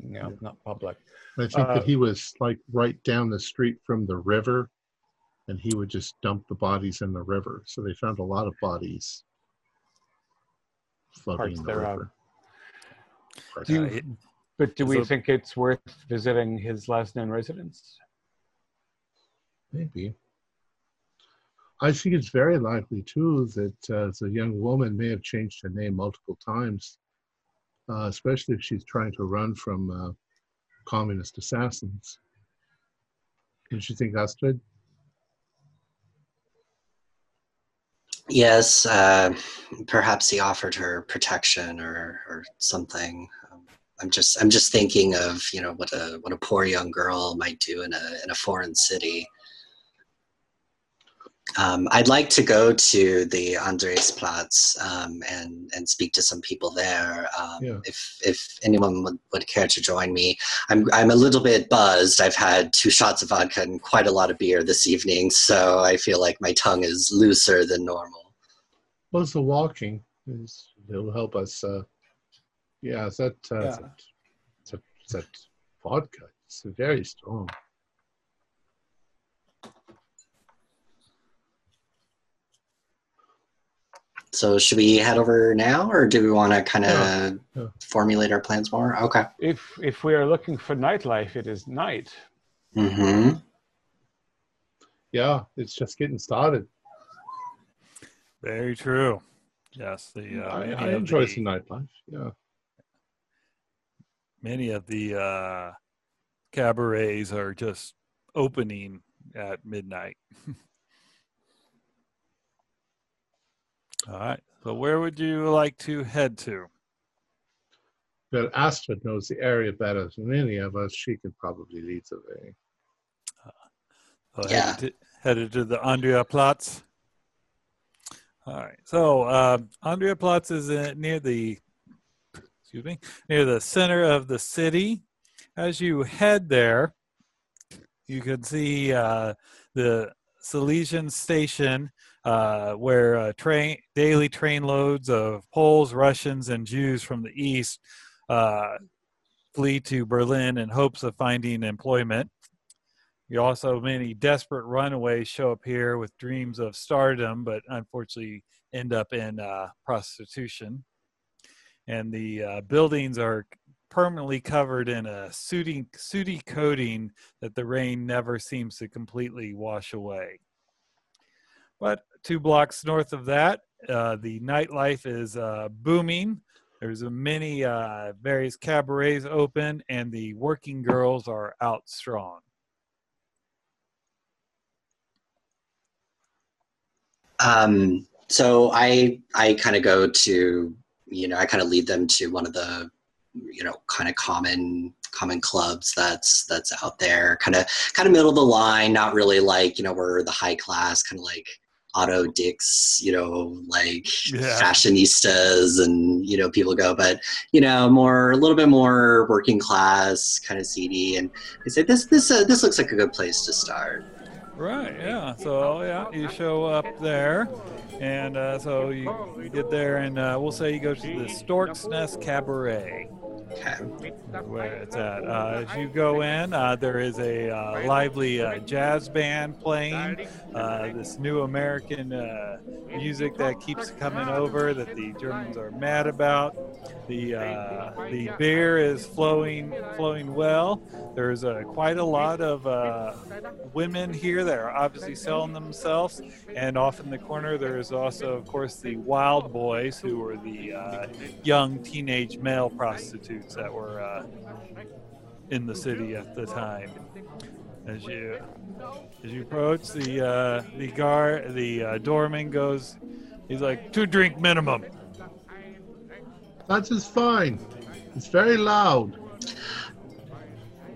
No, yeah. Not public. I think uh, that he was like right down the street from the river, and he would just dump the bodies in the river. So they found a lot of bodies floating in the river. Do you, uh, but do we think it's worth visiting his last known residence? Maybe. I think it's very likely, too, that uh, the young woman may have changed her name multiple times, uh, especially if she's trying to run from uh, communist assassins. Don't you think, Astrid? Yes, uh, perhaps he offered her protection or, or something. Um, I'm just I'm just thinking of, you know, what a what a poor young girl might do in a in a foreign city. Um, I'd like to go to the Andreas Platz um, and, and speak to some people there. Um, yeah. If if anyone would, would care to join me, I'm I'm a little bit buzzed. I've had two shots of vodka and quite a lot of beer this evening, so I feel like my tongue is looser than normal. Well, it's the walking. It's, it'll help us. Uh, yeah, it's that, uh, yeah. It's that, it's that vodka. It's very strong. So should we head over now, or do we want to kind of yeah. yeah. formulate our plans more? Okay. If if we are looking for nightlife, it is night. Mm-hmm. Yeah, it's just getting started. Very true. Yes, the uh, I, I enjoy some nightlife. Yeah. Many of the uh, cabarets are just opening at midnight. All right. So where would you like to head to? Well, Astrid knows the area better than any of us. She could probably lead the way. Uh, so yeah. Headed to, headed to the Andreas Platz. All right. So uh, Andreas Platz is in, near the, excuse me, near the center of the city. As you head there, you can see uh, the Silesian Station. Uh, where uh, train, daily train loads of Poles, Russians, and Jews from the East uh, flee to Berlin in hopes of finding employment. You also many desperate runaways show up here with dreams of stardom, but unfortunately end up in uh, prostitution. And the uh, buildings are permanently covered in a sooty, sooty coating that the rain never seems to completely wash away. But two blocks north of that, uh, the nightlife is uh, booming. There's a many uh, various cabarets open, and the working girls are out strong. Um, so I I kind of go to, you know, I kind of lead them to one of the, you know, kind of common common clubs that's that's out there, kind of kind of middle of the line, not really like, you know, we're the high class, kind of like. auto dicks, you know, like yeah. fashionistas and, you know, people go, but, you know, more, a little bit more working class, kind of seedy. And I said, this, this, uh, this looks like a good place to start. Right, yeah. So, yeah, you show up there. And uh, so you, you get there, and uh, we'll say you go to the Stork's Nest Cabaret. Okay. Where it's at. Uh, as you go in, uh, there is a uh, lively uh, jazz band playing. Uh, this new American uh, music that keeps coming over that the Germans are mad about. The uh, the beer is flowing flowing well. There's uh, quite a lot of uh, women here that are obviously selling themselves. And off in the corner, there is also, of course, the wild boys, who were the uh, young teenage male prostitutes that were uh, in the city at the time. As you as you approach, the uh, the guard, the uh, doorman goes, he's like, two drink minimum. That is fine. It's very loud.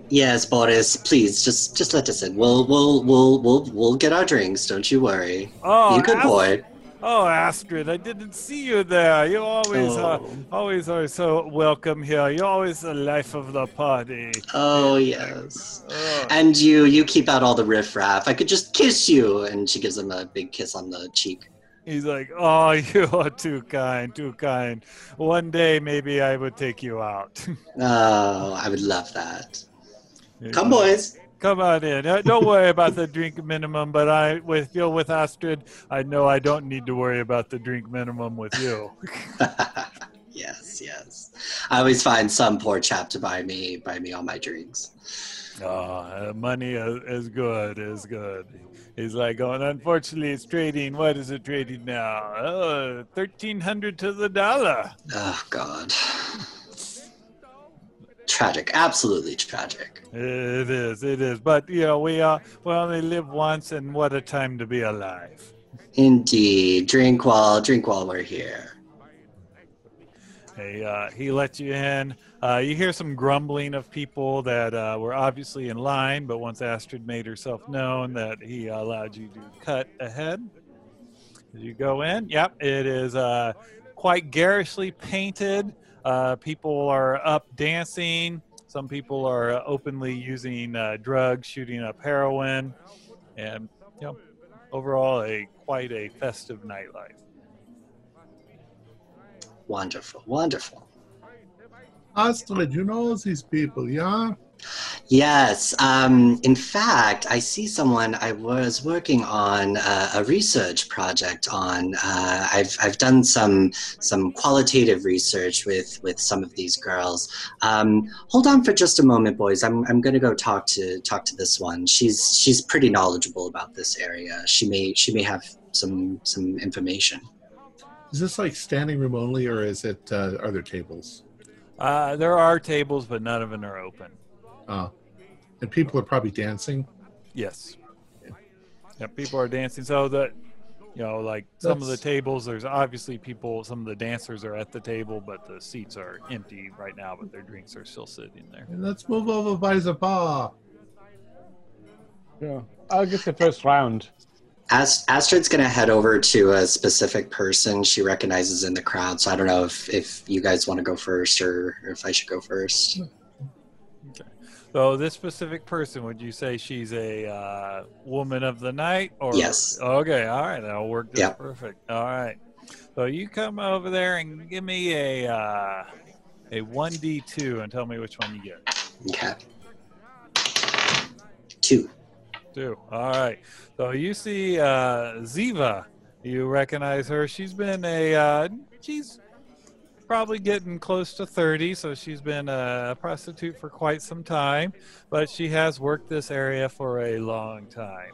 Yes, Boris, please just just let us in. We'll we'll we'll we'll we'll get our drinks. Don't you worry. Oh, you good Ast- boy. Oh, Astrid, I didn't see you there. You always oh. are, always are so welcome here. You're always the life of the party. Oh, yes. Oh. And you, you keep out all the riffraff. I could just kiss you. And she gives him a big kiss on the cheek. He's like, oh, you are too kind, too kind. One day, maybe I would take you out. Oh, I would love that. Yeah. Come, boys. Come on in. Don't worry about the drink minimum, but I, with you, with Astrid, I know I don't need to worry about the drink minimum with you. Yes, yes. I always find some poor chap to buy me, buy me all my drinks. Oh, money is good, is good. He's like, oh, unfortunately, it's trading. What is it trading now? Oh, thirteen hundred to the dollar. Oh, God. Tragic, absolutely tragic. It is, it is. But, you know, we are, we only live once, and what a time to be alive. Indeed. Drink while, drink while we're here. Hey, uh, he lets you in. Uh, you hear some grumbling of people that uh, were obviously in line, but once Astrid made herself known that he allowed you to cut ahead. As you go in, yep, it is uh, quite garishly painted. Uh, people are up dancing. Some people are openly using uh, drugs, shooting up heroin, and you know, overall, a quite a festive nightlife. Wonderful, wonderful. Astrid, you know these people, yeah? Yes. Um, in fact, I see someone I was working on uh, a research project on. Uh, I've I've done some some qualitative research with, with some of these girls. Um, hold on for just a moment, boys. I'm I'm going to go talk to talk to this one. She's she's pretty knowledgeable about this area. She may she may have some some information. Is this like standing room only, or is it uh, are there tables? Uh, there are tables, but none of them are open. Uh, and people are probably dancing. Yes. Yeah. Yeah, people are dancing. So that, you know, like some That's... of the tables, there's obviously people, some of the dancers are at the table, but the seats are empty right now, but their drinks are still sitting there. And let's move over by the bar. Yeah, I'll get the first round. Ast- Astrid's going to head over to a specific person she recognizes in the crowd. So I don't know if, if you guys want to go first or, or if I should go first. Yeah. So this specific person, would you say she's a uh, woman of the night? Or yes. Okay, all right, that'll work. That's yep. Perfect. All right. So you come over there and give me a uh, a one d two and tell me which one you get. Okay. Two. Two. All right. So you see uh, Ziva. You recognize her. She's been a uh, she's. probably getting close to thirty, so she's been a prostitute for quite some time, but she has worked this area for a long time.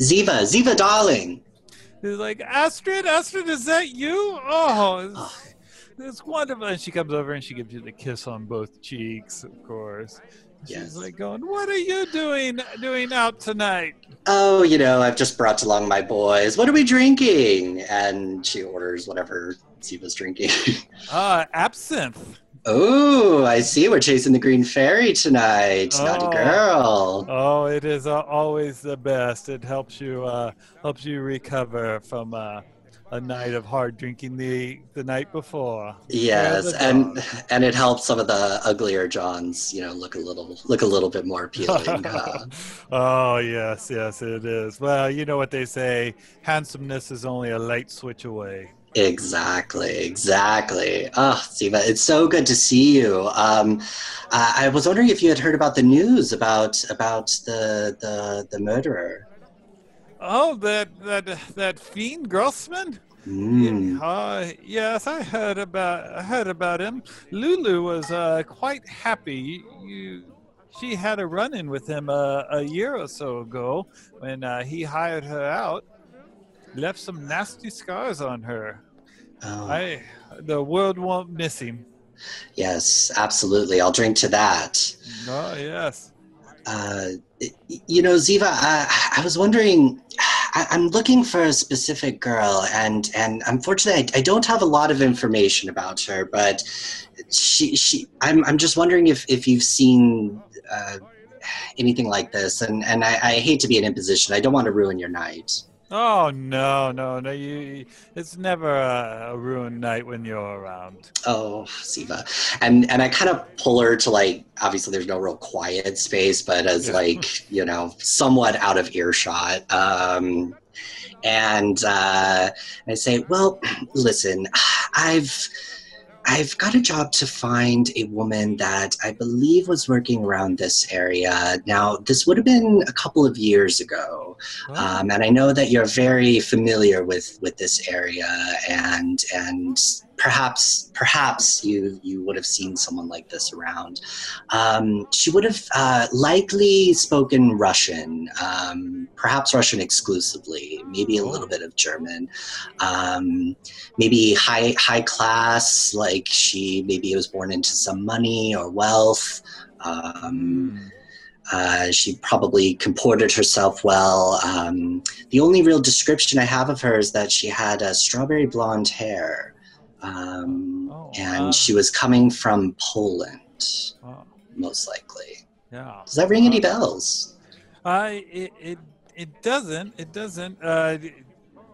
Ziva, Ziva, darling. She's like, Astrid, Astrid, is that you? Oh, it's, it's wonderful. And she comes over and she gives you the kiss on both cheeks, of course. She's yes. like going, what are you doing doing out tonight? Oh, you know, I've just brought along my boys. What are we drinking? And she orders whatever Ziva's drinking. uh, absinthe. Oh, I see. We're chasing the green fairy tonight. Oh. Naughty girl. Oh, it is uh, always the best. It helps you uh, helps you recover from uh, a night of hard drinking the the night before. Yes, and and it helps some of the uglier Johns, you know, look a little look a little bit more appealing. uh. Oh yes, yes, it is. Well, you know what they say: handsomeness is only a light switch away. Exactly, exactly. Oh, Ziva, it's so good to see you. Um, I, I was wondering if you had heard about the news about about the the, the murderer. Oh, that that that fiend Grossman. Mm. Uh, yes, I heard about I heard about him. Lulu was uh, quite happy. You, she had a run-in with him uh, a year or so ago when uh, he hired her out. Left some nasty scars on her. Oh. I, the world won't miss him. Yes, absolutely. I'll drink to that. Oh, yes. Uh, you know, Ziva, I, I was wondering, I, I'm looking for a specific girl, and, and unfortunately, I, I don't have a lot of information about her, but she, she, I'm, I'm just wondering if, if you've seen uh, anything like this, and, and I, I hate to be an imposition. I don't want to ruin your night. Oh, no, no, no. You, it's never a, a ruined night when you're around. Oh, Ziva. And and I kind of pull her to, like, obviously there's no real quiet space, but as, yeah. like, you know, somewhat out of earshot. Um, and uh, I say, well, listen, I've... I've got a job to find a woman that I believe was working around this area. Now, this would have been a couple of years ago. Oh. Um, and I know that you're very familiar with, with this area, and and perhaps perhaps you, you would have seen someone like this around. Um, she would have uh, likely spoken Russian, um, perhaps Russian exclusively, maybe a little bit of German, um, maybe high, high class, like she maybe was born into some money or wealth. Um, Uh, she probably comported herself well. Um, the only real description I have of her is that she had a strawberry blonde hair, um, oh, and wow. she was coming from Poland, oh. most likely. Yeah. Does that ring oh. any bells? I uh, it, it it doesn't. It doesn't. Uh,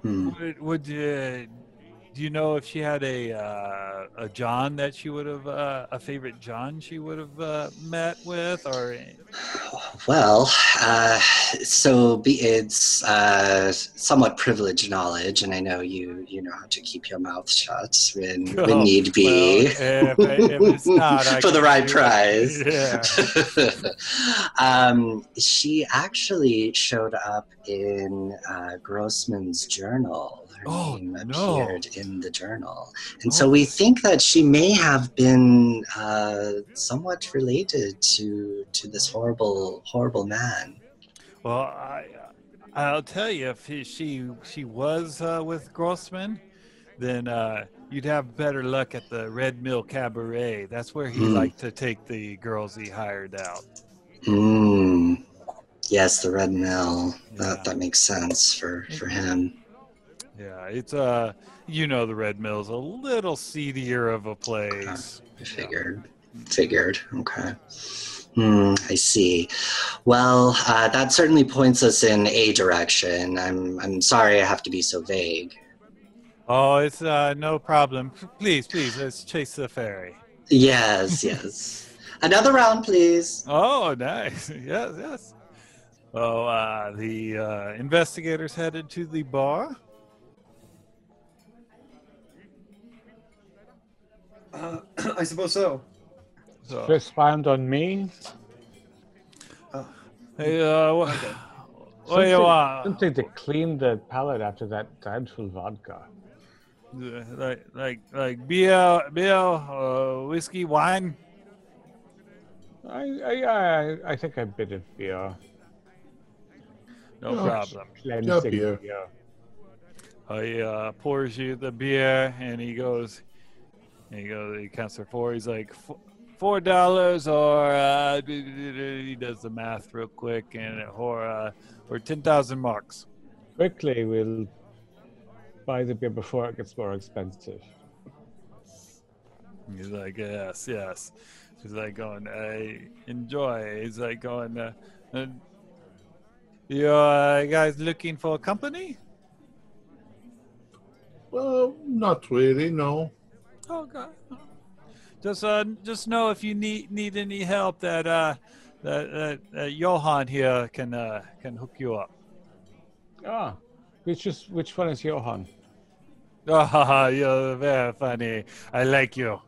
hmm. Would, would uh, do you know if she had a uh, a John that she would have uh, a favorite John she would have uh, met with, or? Well, uh, so be it's uh, somewhat privileged knowledge, and I know you you know how to keep your mouth shut when oh, when need be. Well, if I, if it's not, for the right prize. Yeah. um, she actually showed up in uh, Grossman's journal. Her oh, name appeared no. in the journal, and oh. so we think that she may have been uh, somewhat related to to this horrible, horrible man. Well, I, I'll tell you, if he, she she was uh, with Grossman, then uh, you'd have better luck at the Red Mill Cabaret. That's where he mm. liked to take the girls he hired out. Mm. Yes, the Red Mill. Yeah. That that makes sense for for him. Yeah, it's uh, you know, the Red Mill's a little seedier of a place. Okay. Figured, figured. Okay. Hmm, I see. Well, uh, that certainly points us in a direction. I'm, I'm sorry I have to be so vague. Oh, it's uh, no problem. Please, please, let's chase the fairy. Yes, yes. Another round, please. Oh, nice. Yes, yes. Oh, uh, the uh, investigators headed to the bar. Uh, I suppose so. So. First round on me. Uh, hey, uh, what, okay. what do you want? Something to clean the palate after that dreadful vodka. Like, like, like beer, beer, uh, whiskey, wine. I, I, I, I think a bit of beer. No, no problem. No beer. beer. He uh, pours you the beer, and he goes, and he goes, he counts for four. He's like. Four dollars, or uh, he does the math real quick, and or uh, or ten thousand marks. Quickly, we'll buy the beer before it gets more expensive. And he's like, yes, yes. She's like going, I enjoy. He's like going, uh, uh, you uh, guys looking for a company? Well, not really, no. Oh God. Just, uh, just know if you need need any help that uh, that uh, uh, Johann here can uh, can hook you up. Ah, which is which one is Johann? Ah, oh, you're very funny. I like you.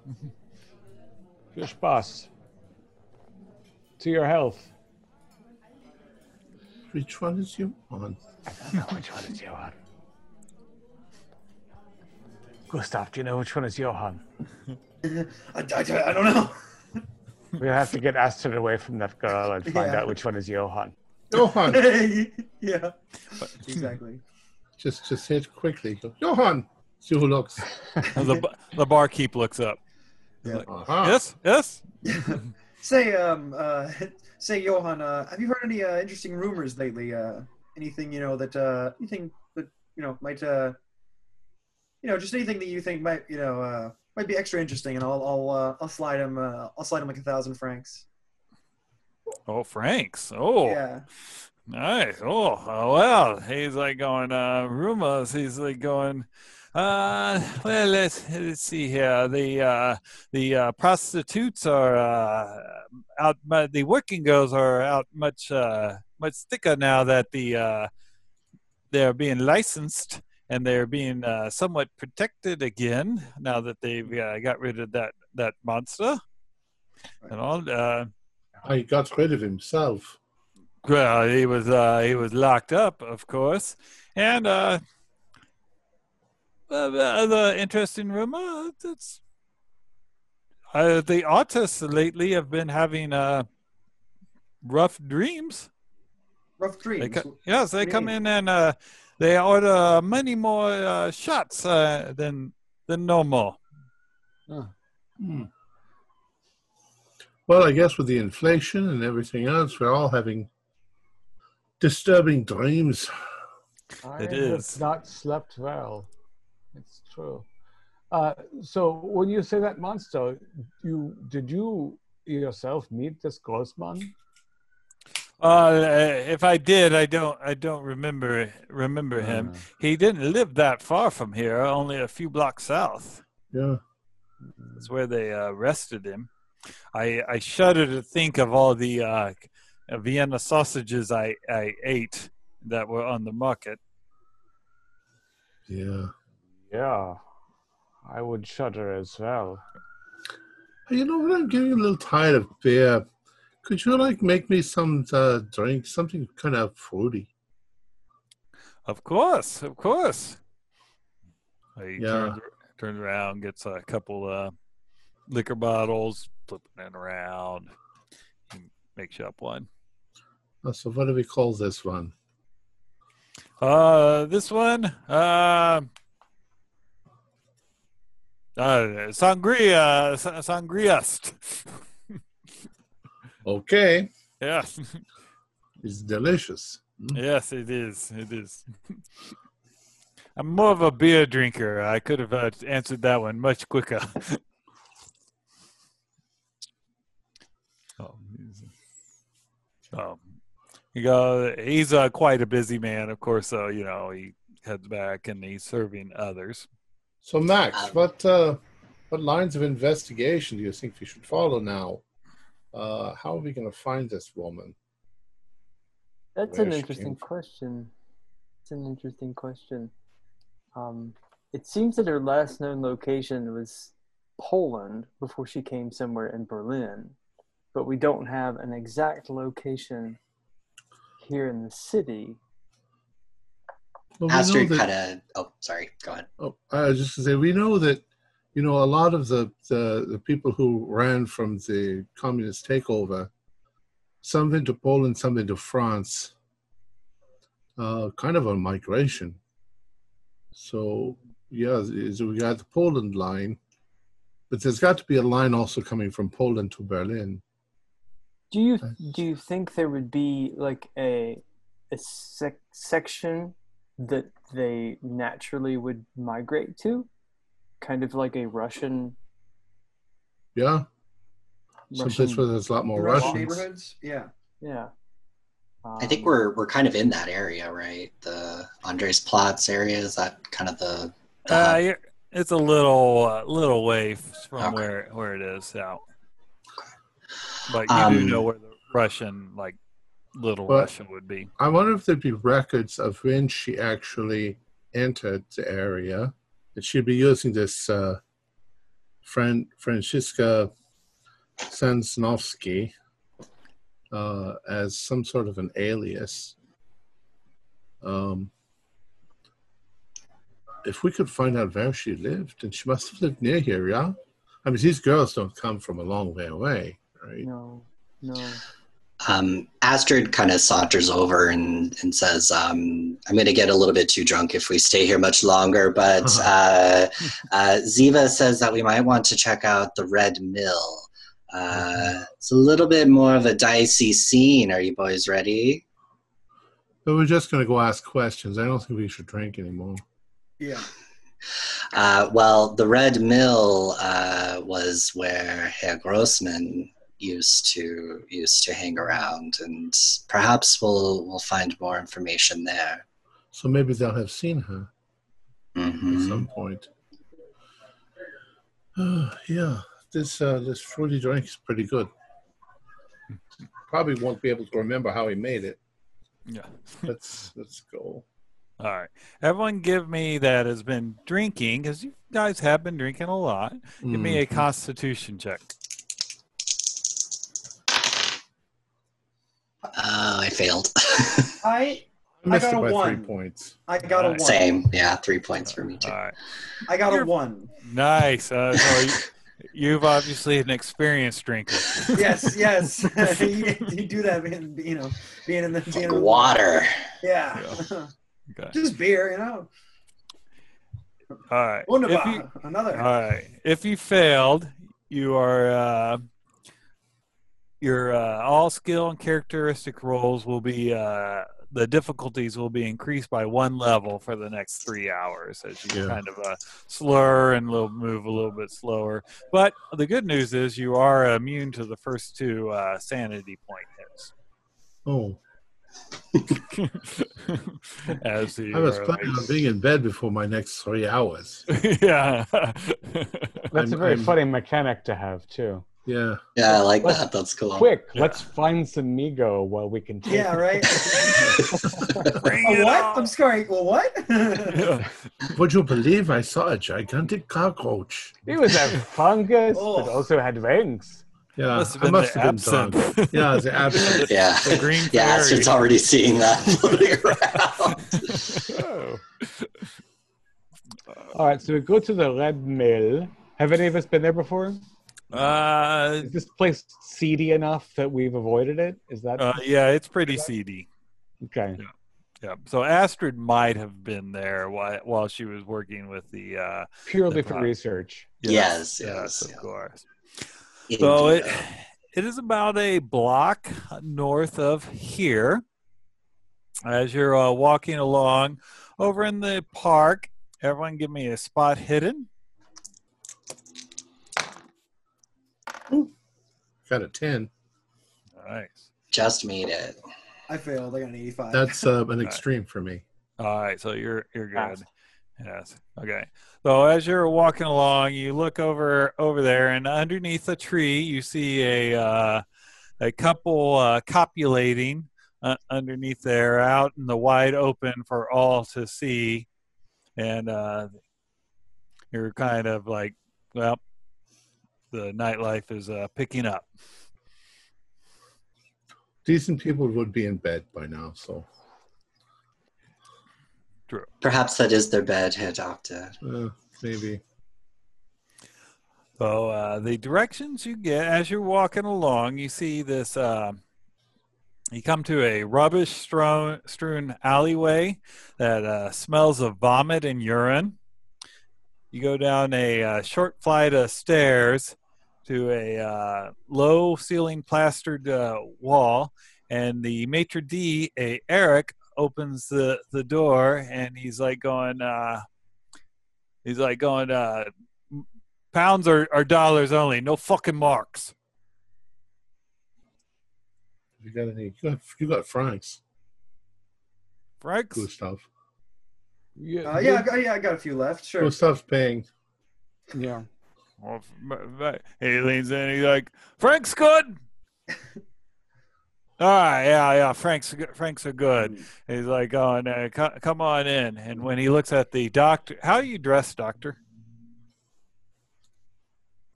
Your Spaß. To your health. Which one is Johann? I don't know which one is Johann. Gustav, do you know which one is Johann? I, I, I don't know. We'll have to get Astrid away from that girl and find yeah. out which one is Johann. Johann! Yeah, exactly. Just just hit quickly. Johann! See who looks. the, the barkeep looks up. Yeah. Like, uh-huh. Yes, yes? say, um, uh, say, Johann, uh, have you heard any uh, interesting rumors lately? Uh, anything, you know, that, uh, anything that, you know, might, uh, you know, just anything that you think might, you know, uh, might be extra interesting, and I'll, I'll, uh, I'll slide him, uh, I'll slide him like a thousand francs. Oh, francs! Oh, yeah. Nice. Oh, oh, well, he's like going uh, rumors. He's like going. Uh, well, let's let's see here. The uh, the uh, prostitutes are uh, out. The working girls are out much uh, much thicker now that the uh, they're being licensed. And they're being uh, somewhat protected again now that they've uh, got rid of that, that monster. And all. Uh, I got rid of himself. Well, he was uh, he was locked up, of course. And uh, uh, the other interesting rumor, that's uh, the artists lately have been having uh, rough dreams. Rough dreams. They co- yes, they come in and. Uh, They order many more uh, shots uh, than than normal. Oh. Hmm. Well, I guess with the inflation and everything else, we're all having disturbing dreams. I it is. Have not slept well. It's true. Uh, so when you say that monster, you did you yourself meet this Grossman? Uh, if I did, I don't, I don't remember remember him. Uh, he didn't live that far from here, only a few blocks south. Yeah, that's where they uh, arrested him. I, I shudder to think of all the uh, Vienna sausages I, I ate that were on the market. Yeah, yeah, I would shudder as well. You know what? I'm getting a little tired of beer. Could you, like, make me some uh, drink, something kind of fruity? Of course, of course. He yeah. turns, turns around, gets a couple uh, liquor bottles, flipping it around, and makes up one. Oh, so what do we call this one? Uh, this one? Uh, uh, sangria, sangriast. Okay. Yeah. It's delicious. Mm. Yes, it is. It is. I'm more of a beer drinker. I could have uh, answered that one much quicker. oh, um, you go. He's uh, quite a busy man, of course. So you know he heads back and he's serving others. So Max, what uh, what lines of investigation do you think we should follow now? Uh, how are we going to find this woman? That's Where an interesting question. It's an interesting question. Um, it seems that her last known location was Poland before she came somewhere in Berlin, but we don't have an exact location here in the city. Well, we Astrid that, cut a... Oh, sorry. Go ahead. Oh, I was just going to say, we know that You know, a lot of the, the, the people who ran from the communist takeover, some into Poland, some into France, uh, kind of a migration. So, yeah, so we got the Poland line, but there's got to be a line also coming from Poland to Berlin. Do you do you think there would be like a a sec- section that they naturally would migrate to? Kind of like a Russian Yeah. Russian, someplace where there's a lot more Russian Russians. Neighborhoods. Yeah. Yeah. Um, I think we're we're kind of in that area, right? The Andreas Platz area, is that kind of the? the uh, you're, it's a little uh, little way from okay. where where it is out. But you um, do know where the Russian, like little Russian, would be. I wonder if there'd be records of when she actually entered the area. That she'd be using this uh, Fran Franziska Szamonowska uh, as some sort of an alias. Um, if we could find out where she lived, and she must have lived near here, yeah? I mean, these girls don't come from a long way away, right? No, no. Um, Astrid kind of saunters over and, and says, um, I'm going to get a little bit too drunk if we stay here much longer, but uh, uh, Ziva says that we might want to check out the Red Mill. Uh, it's a little bit more of a dicey scene. Are you boys ready? So we're just going to go ask questions. I don't think we should drink anymore. Yeah. Uh, well, the Red Mill uh, was where Herr Grossman used to used to hang around, and perhaps we'll we'll find more information there. So maybe they'll have seen her mm-hmm. at some point. Uh, yeah, this uh, this fruity drink is pretty good. Probably won't be able to remember how he made it. Yeah, let's let's go. All right, everyone, give me that has been drinking, because you guys have been drinking a lot. Give mm-hmm. me a Constitution check. Uh, I failed. I, I got a one. Three points. I got right. a one. Same. Yeah, three points for me too. All right. I got You're, a one. Nice. Uh, so you, you've obviously an experienced drinker. Yes, yes. you, you do that, being, you know, being in the being like in water. The, yeah. yeah. Okay. Just beer, you know. All right. Wunderbar. You, Another. All right. If you failed, you are. Uh, Your uh, all skill and characteristic rolls will be, uh, the difficulties will be increased by one level for the next three hours as you yeah. kind of uh, slur and move a little bit slower. But the good news is you are immune to the first two uh, sanity point hits. Oh. as I was planning like, on being in bed before my next three hours. yeah. That's I'm, a very I'm, funny mechanic to have, too. Yeah. Yeah, I like let's, that. That's cool. Quick, yeah. let's find some Mego while we can. Take yeah, right. oh, what? On. I'm sorry. Well, what? yeah. Would you believe I saw a gigantic cockroach? It was a fungus, oh. but also had wings. Yeah, must have been I must the have absinthe. Been yeah, the absinthe. Yeah, the green. Yeah, Astrid's already seeing that floating around. oh. All right, so we go to the Red Mill. Have any of us been there before? Uh, is this place seedy enough that we've avoided it? Is that? Uh, yeah, it's pretty seedy. Okay. Yeah. yeah. So Astrid might have been there while while she was working with the uh, purely the for research. Yes. Yes. yes, yes of yeah. course. Indeed. So it it is about a block north of here. As you're uh, walking along over in the park, everyone, give me a spot hidden. Ooh. Got a ten. Nice. Just made it. I failed. I got an eighty-five. That's uh, an extreme right. for me. All right, so you're you're good. Pass. Yes. Okay. So as you're walking along, you look over over there, and underneath a tree, you see a uh, a couple uh, copulating uh, underneath there, out in the wide open for all to see, and uh, you're kind of like, well. The nightlife is uh, picking up. Decent people would be in bed by now, so. True. Perhaps that is their bed, Herr Doctor. Uh, maybe. So uh, the directions you get as you're walking along, you see this. Uh, you come to a rubbish-strewn strewn alleyway that uh, smells of vomit and urine. You go down a uh, short flight of stairs to a uh, low-ceiling plastered uh, wall, and the maitre d', a Eric, opens the, the door, and he's like going, uh, he's like going, uh, Pounds are, are dollars only. No fucking marks. You got any? You got, you got francs. Francs? Gustav. Yeah, uh, yeah, I got, yeah, I got a few left. Sure. Gustav's paying. Yeah. Well, he leans in. He's like, "Frank's good." All right, yeah, yeah. Frank's Frank's are good. He's like, "Oh, no, come on in." And when he looks at the doctor, how are you dressed, doctor?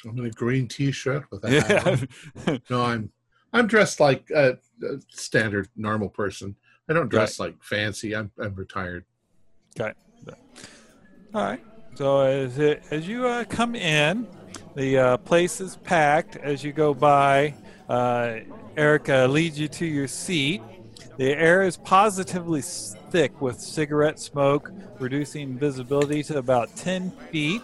I'm in a green T-shirt with that. Yeah. No, I'm I'm dressed like a, a standard normal person. I don't dress right. like fancy. I'm I'm retired. Okay. All right. So as, it, as you uh, come in, the uh, place is packed. As you go by, uh, Erica leads you to your seat. The air is positively thick with cigarette smoke, reducing visibility to about ten feet.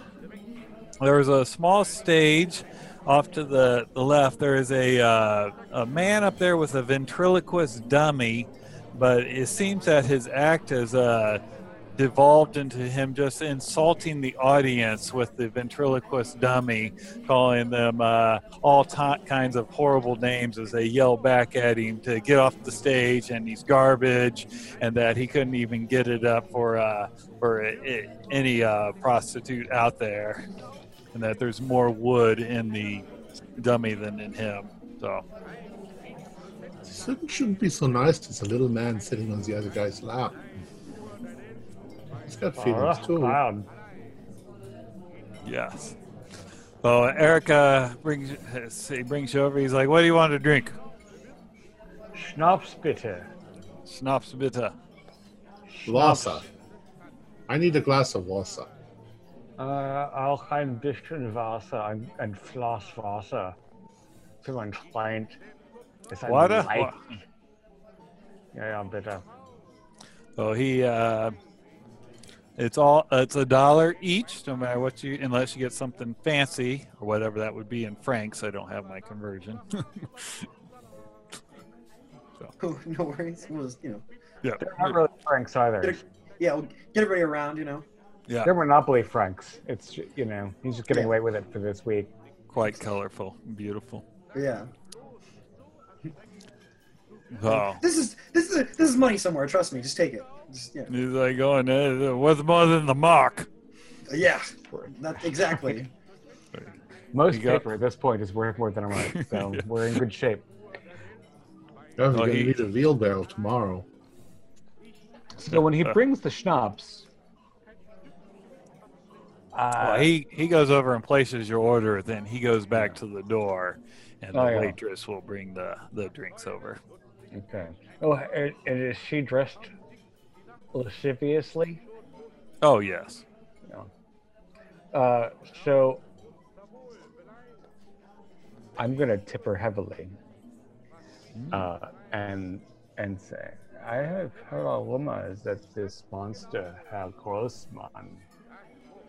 There is a small stage off to the, the left. There is a, uh, a man up there with a ventriloquist dummy, but it seems that his act is... Uh, devolved into him just insulting the audience with the ventriloquist dummy, calling them uh, all kinds of horrible names as they yell back at him to get off the stage and he's garbage and that he couldn't even get it up for, uh, for a, a, any uh, prostitute out there and that there's more wood in the dummy than in him. So it shouldn't be so nice to the little man sitting on the other guy's lap. He's got feelings oh, too. Clown. Yes. So Erica brings he brings you over. He's like, "What do you want to drink?" Schnaps bitte. Schnaps bitte. Wasser. I need a glass of Wasser. Uh, auch ein bisschen Wasser, ein, ein Glas Wasser für mein Freund. Water? Ja, ja, bitte. So he. Uh, It's all. It's a dollar each, no matter what you, unless you get something fancy or whatever that would be in francs. I don't have my conversion. So. Oh, no worries. It was, you know. Yeah. They're not really francs either. They're, yeah, we'll get everybody around, you know. Yeah. They're monopoly francs. It's you know he's just getting yeah. away with it for this week. Quite colorful, beautiful. Yeah. Oh. This is this is this is money somewhere. Trust me. Just take it. Just, yeah. He's like going, oh, "What's more than the mark?" Yeah, not exactly. Most paper got... at this point is worth more than a mark, so yeah. We're in good shape. We're going to need a wheelbarrow tomorrow. So when he brings the schnapps, uh, well, he he goes over and places your order. Then he goes back yeah. to the door, and oh, the yeah. waitress will bring the the drinks over. Okay. Oh, and is she dressed? Lasciviously? Oh, yes. Yeah. Uh, so, I'm going to tip her heavily uh, and and say, I have heard a rumor that this monster, Herr Grossman,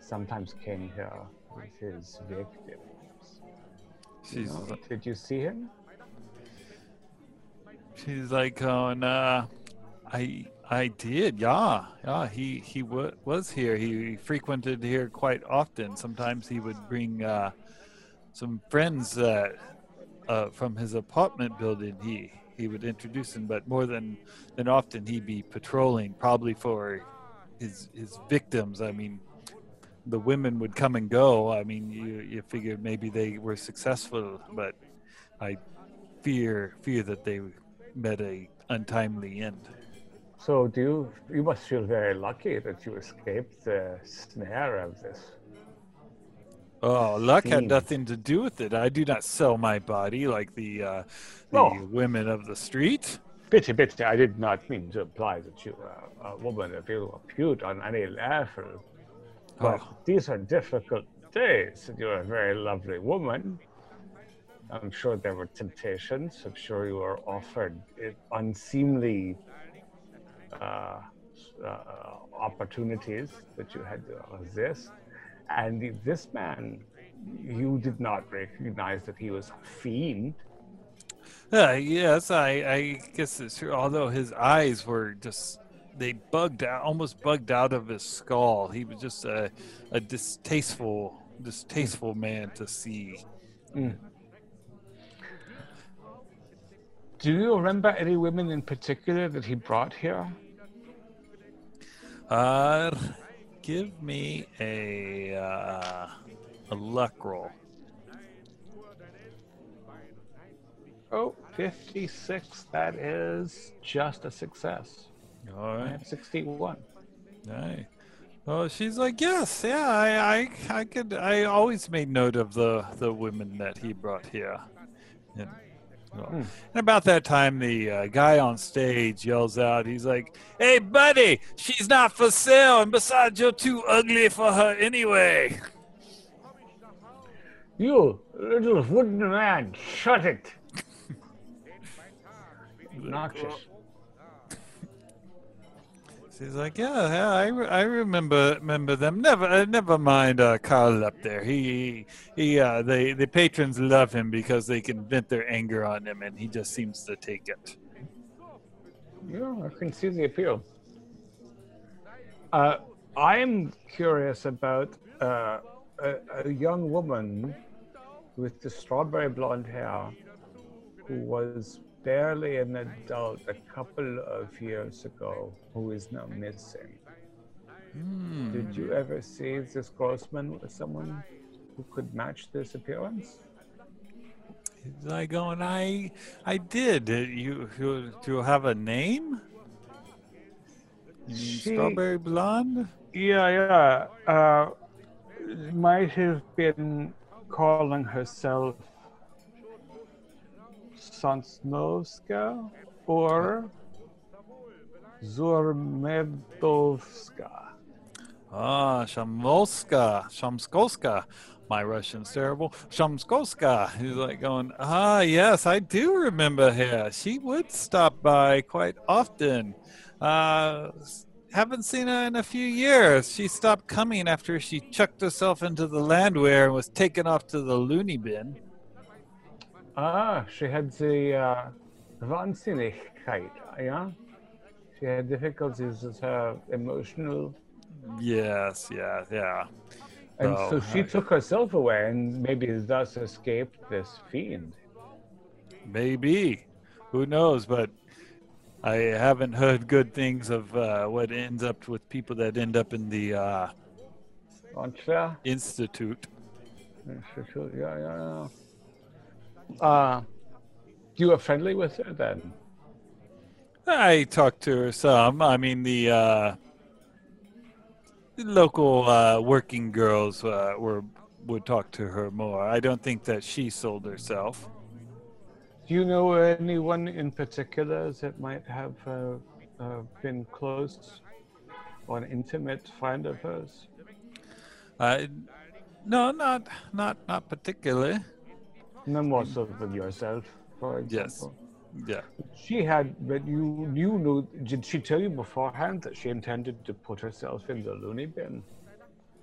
sometimes came here with his victims. She's you know, like, did you see him? She's like, oh, nah, I... I did, yeah, yeah. He he w- was here. He frequented here quite often. Sometimes he would bring uh, some friends uh, uh, from his apartment building. He he would introduce them, but more than, than often he'd be patrolling, probably for his his victims. I mean, the women would come and go. I mean, you you figured maybe they were successful, but I fear fear that they met a untimely end. So do you, you must feel very lucky that you escaped the snare of this. Oh, luck scene. Had nothing to do with it. I do not sell my body like the, uh, the no. women of the street. Bitte, bitte, I did not mean to imply that you are a woman of ill repute on any level. But oh. these are difficult days, and you're a very lovely woman. I'm sure there were temptations. I'm sure you were offered unseemly... Uh, uh, opportunities that you had to resist, and this man, you did not recognize that he was a fiend. Uh, yes, I, I guess it's true. Although his eyes were just, they bugged out, almost bugged out of his skull. He was just a, a distasteful distasteful man to see. Mm. Do you remember any women in particular that he brought here? Uh, give me a uh, a luck roll. Oh, fifty-six. That is just a success. All right. I have sixty-one. Nice. Well, she's like, yes, yeah, I, I, I could. I always made note of the the women that he brought here. And, well, hmm. and about that time, the uh, guy on stage yells out. He's like, "Hey, buddy, she's not for sale, and besides, you're too ugly for her anyway." You little wooden man, shut it. Obnoxious. She's like, yeah, yeah I, re I remember remember them. Never, uh, never mind uh, Carl up there. He, he, uh, they, the patrons love him because they can vent their anger on him, and he just seems to take it. Yeah, I can see the appeal. Uh, I'm curious about uh, a, a young woman with the strawberry blonde hair who was barely an adult a couple of years ago, who is now missing. Mm. Did you ever see this Grossman with someone who could match this appearance? He's like, oh, and I, I did. You, you, do you have a name? She, Strawberry blonde? Yeah, yeah. Uh, might have been calling herself Szamonowska or Zurmedovska. Ah, Szamonowska, Shamskolska. My Russian's terrible. Shamskolska. He's like going, ah, yes, I do remember her. She would stop by quite often. Uh, haven't seen her in a few years. She stopped coming after she chucked herself into the landwehr and was taken off to the loony bin. Ah, she had the uh, Wahnsinnigkeit, yeah? She had difficulties with her emotional... Yes, yeah, yeah. And oh, so she I... took herself away and maybe thus escaped this fiend. Maybe. Who knows, but I haven't heard good things of uh, what ends up with people that end up in the uh, Institute. Institute, yeah, yeah, yeah. Uh, you were friendly with her then? I talked to her some. I mean, the, uh, the local uh, working girls uh, were would talk to her more. I don't think that she sold herself. Do you know anyone in particular that might have uh, uh, been close or an intimate friend of hers? Uh, no, not not not particularly. Memoirs of yourself, for example. Yes. Yeah. She had, but you, you knew, did she tell you beforehand that she intended to put herself in the loony bin?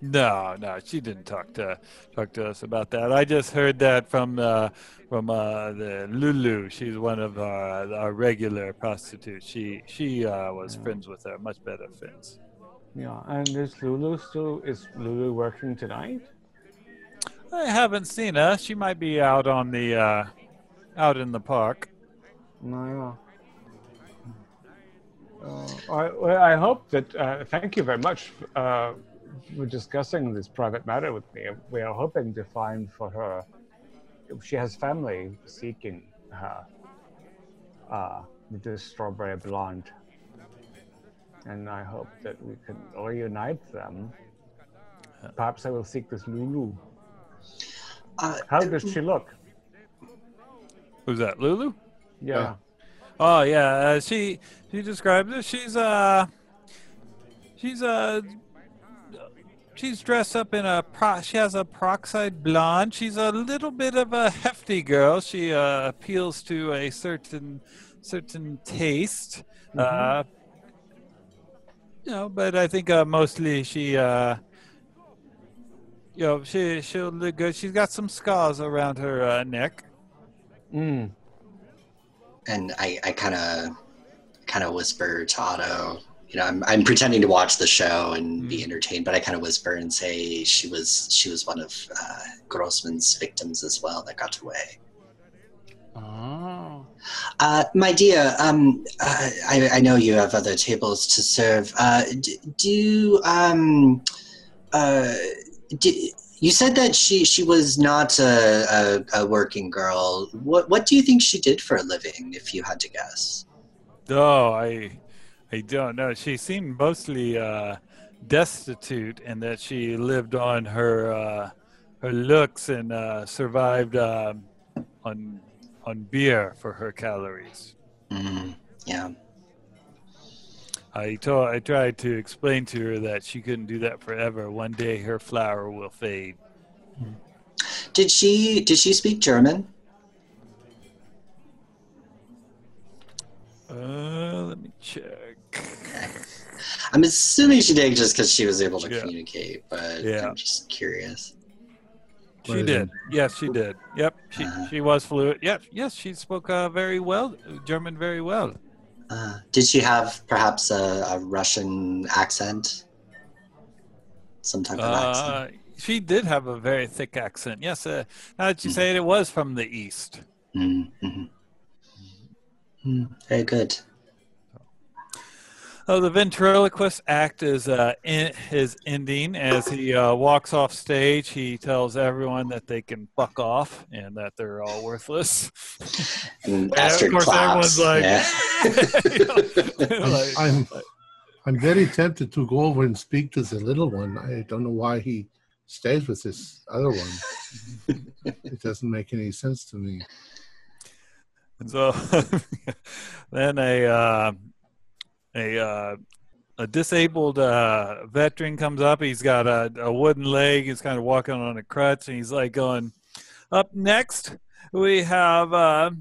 No, no, she didn't talk to talk to us about that. I just heard that from uh, from uh, the Lulu. She's one of our, our regular prostitutes. She she uh, was yeah. friends with her, much better friends. Yeah, and is Lulu still is Lulu working tonight? I haven't seen her. She might be out on the, uh, out in the park. No. Uh, I, well, I hope that. Uh, thank you very much uh, for discussing this private matter with me. We are hoping to find for her. She has family seeking her. Uh, this strawberry blonde, and I hope that we can reunite them. Perhaps I will seek this Lulu. Uh, How does she look? Who's that, Lulu? Yeah. Oh, oh yeah. Uh, she she describes it. She's uh she's uh she's dressed up in a pro. She has a peroxide blonde. She's a little bit of a hefty girl. She uh, appeals to a certain certain taste. Mm-hmm. Uh, you know, but I think uh, mostly she. Uh, You know, she, she'll look good. She's got some scars around her uh, neck. Mm. And I, I kind of kind of whisper to Otto, you know, I'm, I'm pretending to watch the show and be entertained, but I kind of whisper and say she was she was one of uh, Grossman's victims as well that got away. Oh. Uh, my dear, um, uh, I, I know you have other tables to serve. Uh, do, do um, uh, do, you said that she she was not a, a, a working girl. What what do you think she did for a living, if you had to guess? Oh, I. I don't know. She seemed mostly uh, destitute, and that she lived on her uh, her looks and uh, survived um, on on beer for her calories. Mm-hmm. Yeah. I told I tried to explain to her that she couldn't do that forever. One day her flower will fade. Did she Did she speak German? Uh, let me check. I'm assuming she did just because she was able to yeah. communicate, but yeah. I'm just curious. She did. It? Yes, she did. Yep, she uh, she was fluent. Yep, yes, she spoke uh, very well, German very well. Uh, did she have perhaps a, a Russian accent? Some type of uh, accent? She did have a very thick accent. Yes, uh, now that you mm-hmm. say it, it was from the East. Mm-hmm. Mm, very good. Oh, the ventriloquist act is uh, in, is ending. As he uh, walks off stage, he tells everyone that they can fuck off and that they're all worthless. And Astrid of course, claps. Everyone's like, yeah. you know, like, I'm, I'm, I'm very tempted to go over and speak to the little one. I don't know why he stays with this other one. It doesn't make any sense to me. And so then a uh, a uh, a disabled uh, veteran comes up. He's got a, a wooden leg. He's kind of walking on a crutch, and he's like going, "Up next, we have uh,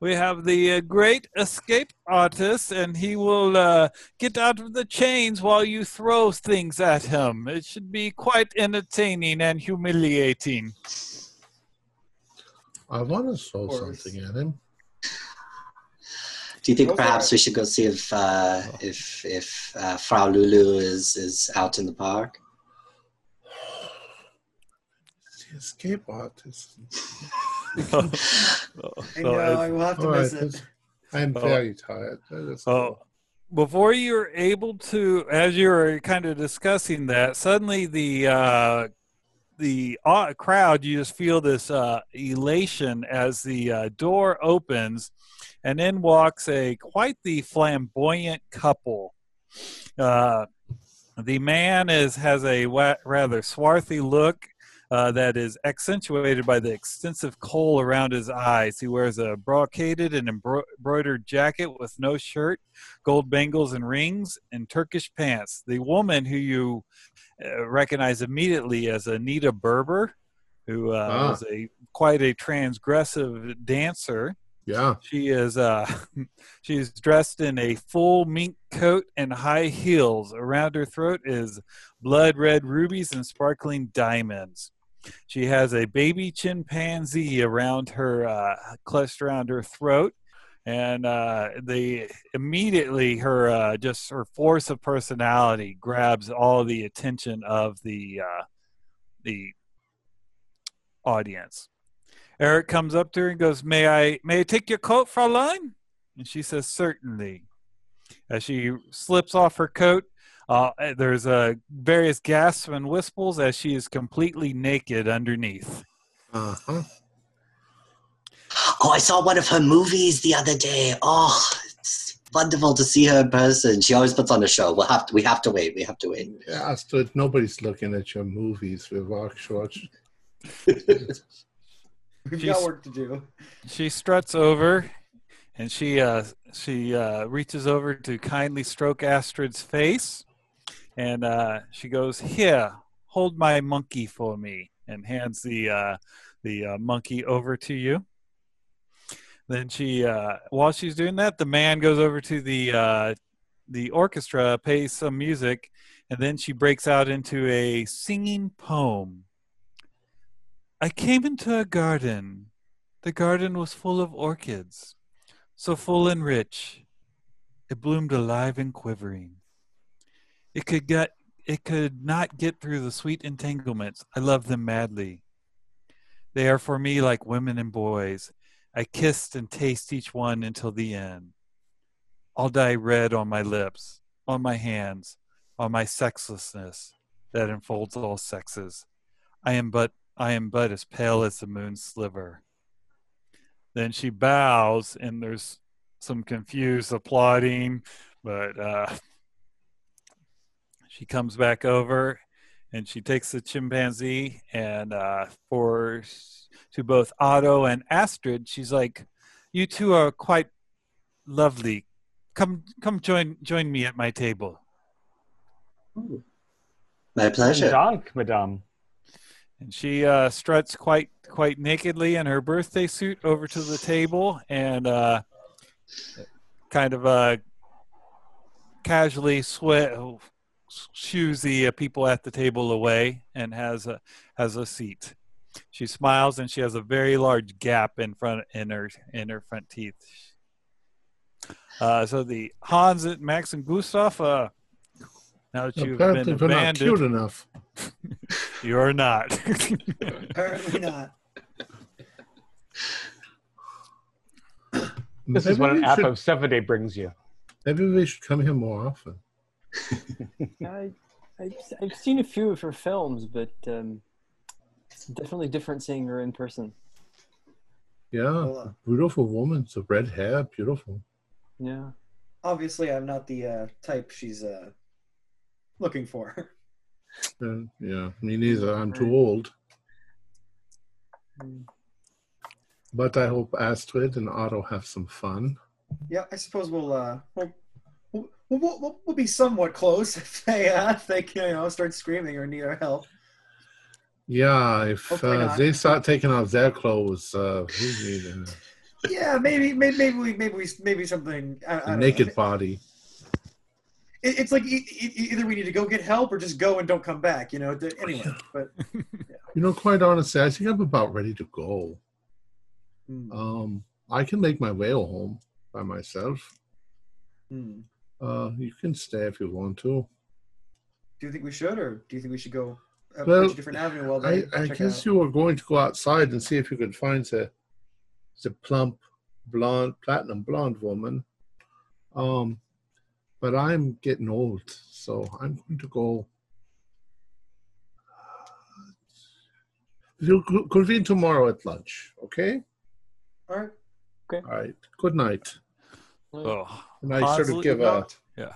we have the uh, great escape artist, and he will uh, get out of the chains while you throw things at him. It should be quite entertaining and humiliating." I want to throw something at him. Do you think perhaps we should go see if uh, oh. if if uh, Frau Lulu is is out in the park? The escape artist. oh. Oh. I know. I will have to miss right. it. I'm very oh. tired. Oh. Cool. Before you're able to, as you're kind of discussing that, suddenly the. Uh, The uh, crowd, you just feel this uh, elation as the uh, door opens, and in walks a quite the flamboyant couple. Uh, the man is has a wa- rather swarthy look uh, that is accentuated by the extensive coal around his eyes. He wears a brocaded and embro- embroidered jacket with no shirt, gold bangles and rings, and Turkish pants. The woman who you Uh, recognized immediately as Anita Berber, who uh, ah. was a quite a transgressive dancer. Yeah, she is. Uh, she's dressed in a full mink coat and high heels. Around her throat is blood red rubies and sparkling diamonds. She has a baby chimpanzee around her, uh, clutched around her throat. And uh, they immediately, her uh, just her force of personality grabs all the attention of the uh, the audience. Eric comes up to her and goes, "May I may I take your coat, Fräulein?" And she says, "Certainly." As she slips off her coat, uh, there's uh, various gasps and whistles as she is completely naked underneath. Uh huh. Oh, I saw one of her movies the other day. Oh, it's wonderful to see her in person. She always puts on a show. We'll have to, we have to wait. We have to wait. Yeah, Astrid, nobody's looking at your movies. We walk short. We've got work to do. She struts over, and she uh, she uh, reaches over to kindly stroke Astrid's face, and uh, she goes, "Here, hold my monkey for me," and hands the uh, the uh, monkey over to you. Then she, uh, while she's doing that, the man goes over to the uh, the orchestra, plays some music, and then she breaks out into a singing poem. "I came into a garden. The garden was full of orchids, so full and rich. It bloomed alive and quivering. It could get, it could not get through the sweet entanglements. I love them madly. They are for me like women and boys. I kissed and taste each one until the end. I'll dye red on my lips, on my hands, on my sexlessness that enfolds all sexes. I am but I am but as pale as the moon's sliver. Then she bows, and there's some confused applauding, but uh, she comes back over, and she takes the chimpanzee, and uh, for to both Otto and Astrid, she's like, "You two are quite lovely. Come, come, join, join me at my table." Ooh. My pleasure, Dank, Madame. And she uh, struts quite quite nakedly in her birthday suit over to the table and uh, kind of uh, casually sw- shoos the uh, people at the table away and has a has a seat. She smiles and she has a very large gap in front in her in her front teeth. Uh, so the Hans, Max, and Gustav. Uh, Now that you've Apparently been abandoned, we're not cute enough. You are not. Apparently not. This maybe is what an app should, of seven day brings you. Maybe we should come here more often. I, I've, I've seen a few of her films, but um, it's definitely different seeing her in person. Yeah, beautiful woman, so red hair, beautiful. Yeah. Obviously, I'm not the uh, type she's... Uh, looking for. Uh, yeah, me neither. I'm too old. But I hope Astrid and Otto have some fun. Yeah, I suppose we'll uh, we'll, we'll, we'll, we'll be somewhat close if they uh, if they you know start screaming or need our help. Yeah, if uh, they start taking off their clothes, uh, who need them? Yeah, maybe maybe maybe we maybe we maybe something. I, I naked know. body. It's like either we need to go get help or just go and don't come back, you know. Anyway, but yeah. You know, quite honestly, I think I'm about ready to go. Mm. Um, I can make my way home by myself. Mm. Uh, you can stay if you want to. Do you think we should, or do you think we should go a well, different avenue? Well, I, I guess out. You were going to go outside and see if you could find the the plump, blonde, platinum blonde woman. Um. But I'm getting old, so I'm going to go. You'll convene tomorrow at lunch, okay? All right. Okay. All right. Good night. Oh, and I sort of give a yeah.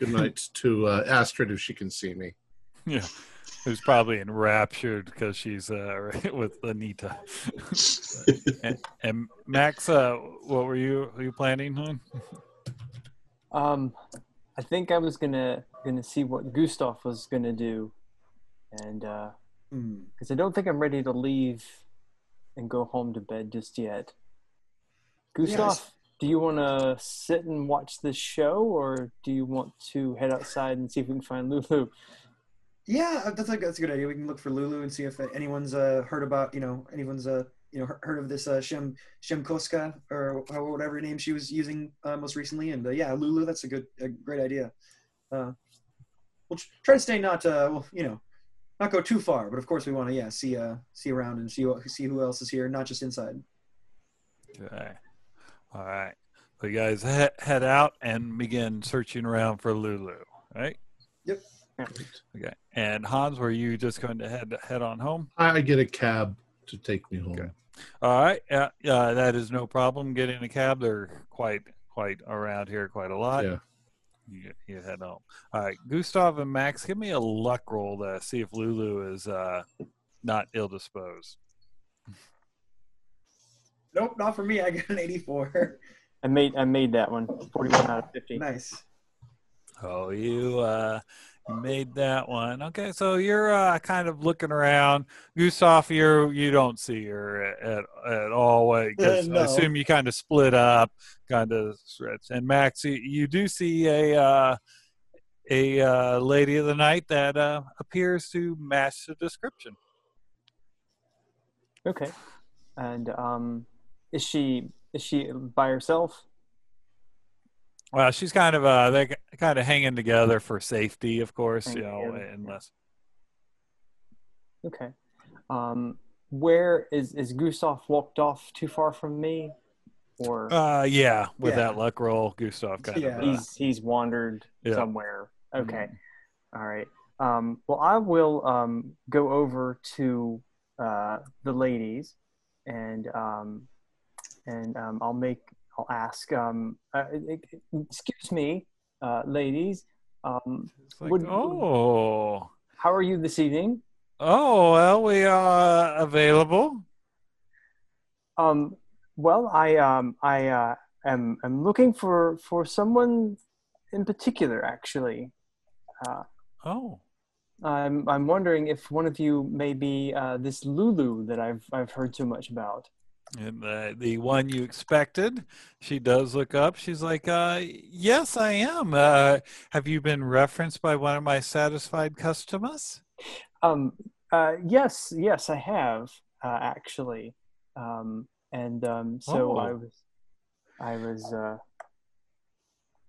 good night to uh, Astrid if she can see me. Yeah, who's probably enraptured because she's uh, with Anita. and, and Max, uh, what were you were you planning on? Um, I think I was gonna gonna see what Gustav was gonna do, and uh, because I don't think I'm ready to leave and go home to bed just yet. Gustav, yes. Do you want to sit and watch this show, or do you want to head outside and see if we can find Lulu? Yeah, that's like that's a good idea. We can look for Lulu and see if anyone's uh, heard about you know anyone's uh you know heard of this uh Shem Shemkoska or whatever name she was using uh, most recently, and uh, yeah, Lulu, that's a good a great idea. Uh we'll try to stay not uh well you know not go too far, but of course we want to yeah see uh see around and see see who else is here, not just inside. Okay, all right, so you guys he- head out and begin searching around for Lulu, right? Yep. Okay, and Hans, were you just going to head head on home? I get a cab to take me home. Okay. All right. Uh, uh, that is no problem. Getting a cab, they're quite, quite around here, quite a lot. Yeah. You, you head home. All right, Gustav and Max, give me a luck roll to see if Lulu is uh, not ill disposed. Nope, not for me. I got an eighty-four. I made, I made that one. Forty-one out of fifty. Nice. Oh, you. Uh, made that one. Okay, so you're uh, kind of looking around. Gustav, you you don't see her at at all. Like, uh, no. I assume you kind of split up, kind of stretch. And Max, you, you do see a uh, a uh, lady of the night that uh, appears to match the description. Okay, and um, is she is she by herself? Well, she's kind of uh, they kind of hanging together for safety, of course, Thank you know, you. unless. Okay, um, where is is Gustav locked off too far from me, or? Uh, yeah, with yeah. that luck roll, Gustav kind yeah. of. Uh, he's he's wandered yeah. somewhere. Okay, mm-hmm. All right. Um, well, I will um, go over to uh, the ladies, and um, and um, I'll make. I'll ask, um, uh, excuse me, uh, ladies. Um, like, would, oh. How are you this evening? Oh, well, we are available. Um, well, I, um, I uh, am I'm looking for, for someone in particular, actually. Uh, oh. I'm, I'm wondering if one of you may be uh, this Lulu that I've, I've heard so much about. And uh, the one you expected, she does look up. She's like, uh, yes, I am. Uh, have you been referenced by one of my satisfied customers? Um, uh, yes, yes, I have, uh, actually. Um, and um, so oh. I was, I was, uh,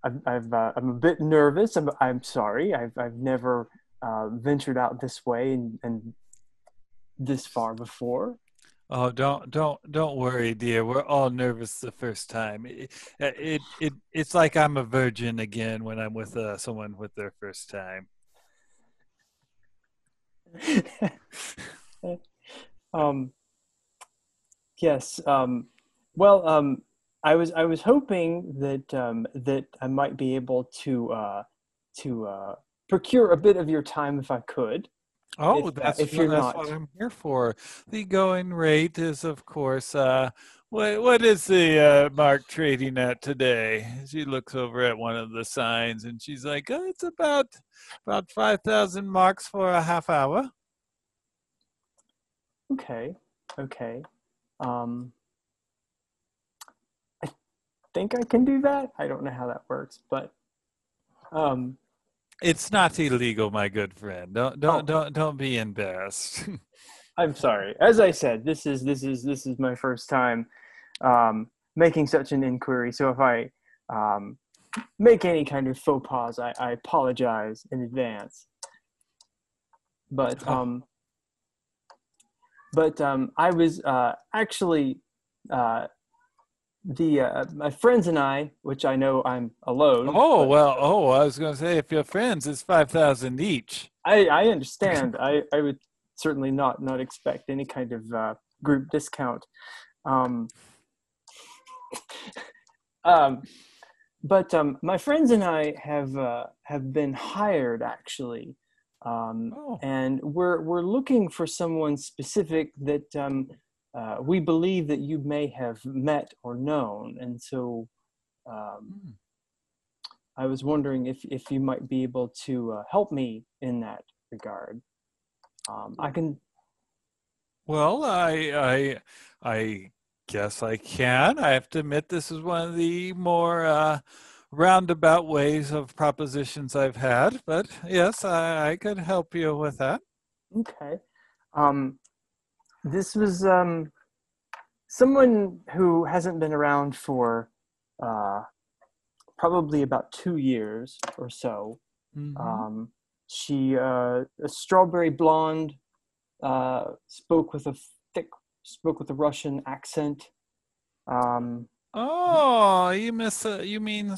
I've, I've, uh, I'm a bit nervous. I'm, I'm sorry. I've, I've never uh, ventured out this way and, and this far before. Oh, don't, don't, don't worry, dear. We're all nervous the first time. It, it, it it's like I'm a virgin again when I'm with uh, someone with their first time. um, yes. Um, well, um, I was, I was hoping that um, that I might be able to uh, to uh, procure a bit of your time if I could. Oh, if, that's, if you're that's not. what I'm here for. The going rate is, of course, uh, what, what is the uh, mark trading at today? She looks over at one of the signs, and she's like, oh, it's about about five thousand marks for a half hour. Okay, okay. Um, I think I can do that. I don't know how that works, but... Um, It's not illegal, my good friend. Don't don't oh. don't don't be embarrassed. I'm sorry. As I said, this is this is this is my first time um, making such an inquiry. So if I um, make any kind of faux pas, I, I apologize in advance. But oh. um, but um, I was uh, actually uh, the uh, my friends and I, which I know I'm alone. Oh well. Oh, I was going to say, if your friends, it's five thousand each. I I understand. I I would certainly not not expect any kind of uh, group discount. Um. um, but um, my friends and I have uh, have been hired actually, um, oh. and we're we're looking for someone specific that. Um, Uh, we believe that you may have met or known, and so um, mm. I was wondering if, if you might be able to uh, help me in that regard. Um, I can. Well, I, I I guess I can. I have to admit, this is one of the more uh, roundabout ways of propositions I've had, but yes, I, I could help you with that. Okay. Um, This was um, someone who hasn't been around for uh, probably about two years or so. Mm-hmm. Um, she, uh, a strawberry blonde, uh, spoke with a thick, spoke with a Russian accent. Um, oh, you miss, uh, you mean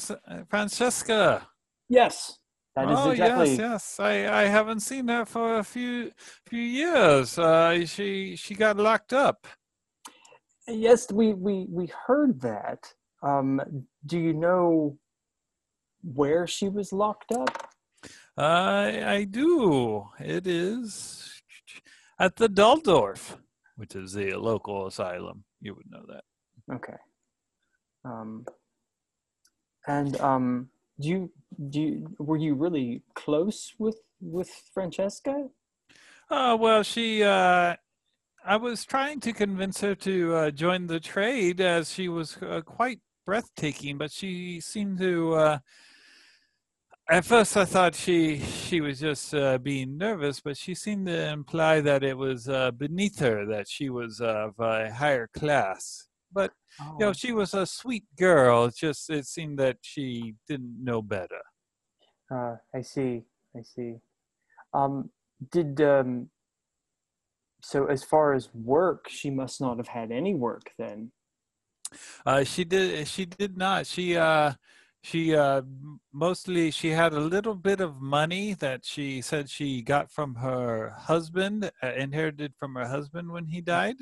Franziska? Yes. That is oh exactly. yes, yes. I, I haven't seen her for a few few years. Uh, she she got locked up. Yes, we we we heard that. Um, do you know where she was locked up? I I do. It is at the Dalldorf, which is the local asylum. You would know that. Okay. Um. And um. Do you, do you, were you really close with, with Franziska? Uh, well, she, uh, I was trying to convince her to uh, join the trade, as she was uh, quite breathtaking, but she seemed to, uh, at first I thought she, she was just uh, being nervous, but she seemed to imply that it was uh, beneath her, that she was of a higher class. But, oh. you know, she was a sweet girl. It's just, it seemed that she didn't know better. Uh, I see. I see. Um, did, um, so as far as work, she must not have had any work then. Uh, she did, she did not. She, uh, she, uh, mostly, she had a little bit of money that she said she got from her husband, uh, inherited from her husband when he died.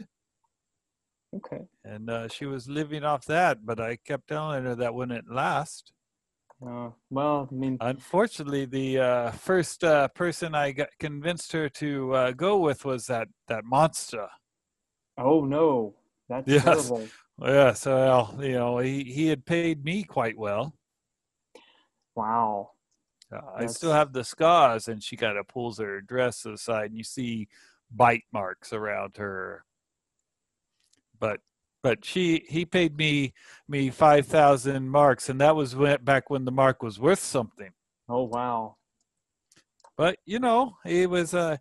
Okay. And, uh, she was living off that, but I kept telling her that wouldn't last. Uh, well, I mean, unfortunately, the uh, first uh, person I got convinced her to uh, go with was that that monster. Oh no, that's yes. terrible. Yeah, so well, you know, he he had paid me quite well. Wow. Uh, I still have the scars, and she kind of pulls her dress aside, and you see bite marks around her. But. But she, he paid me me five thousand marks, and that was when, back when the mark was worth something. Oh wow! But you know, he was uh,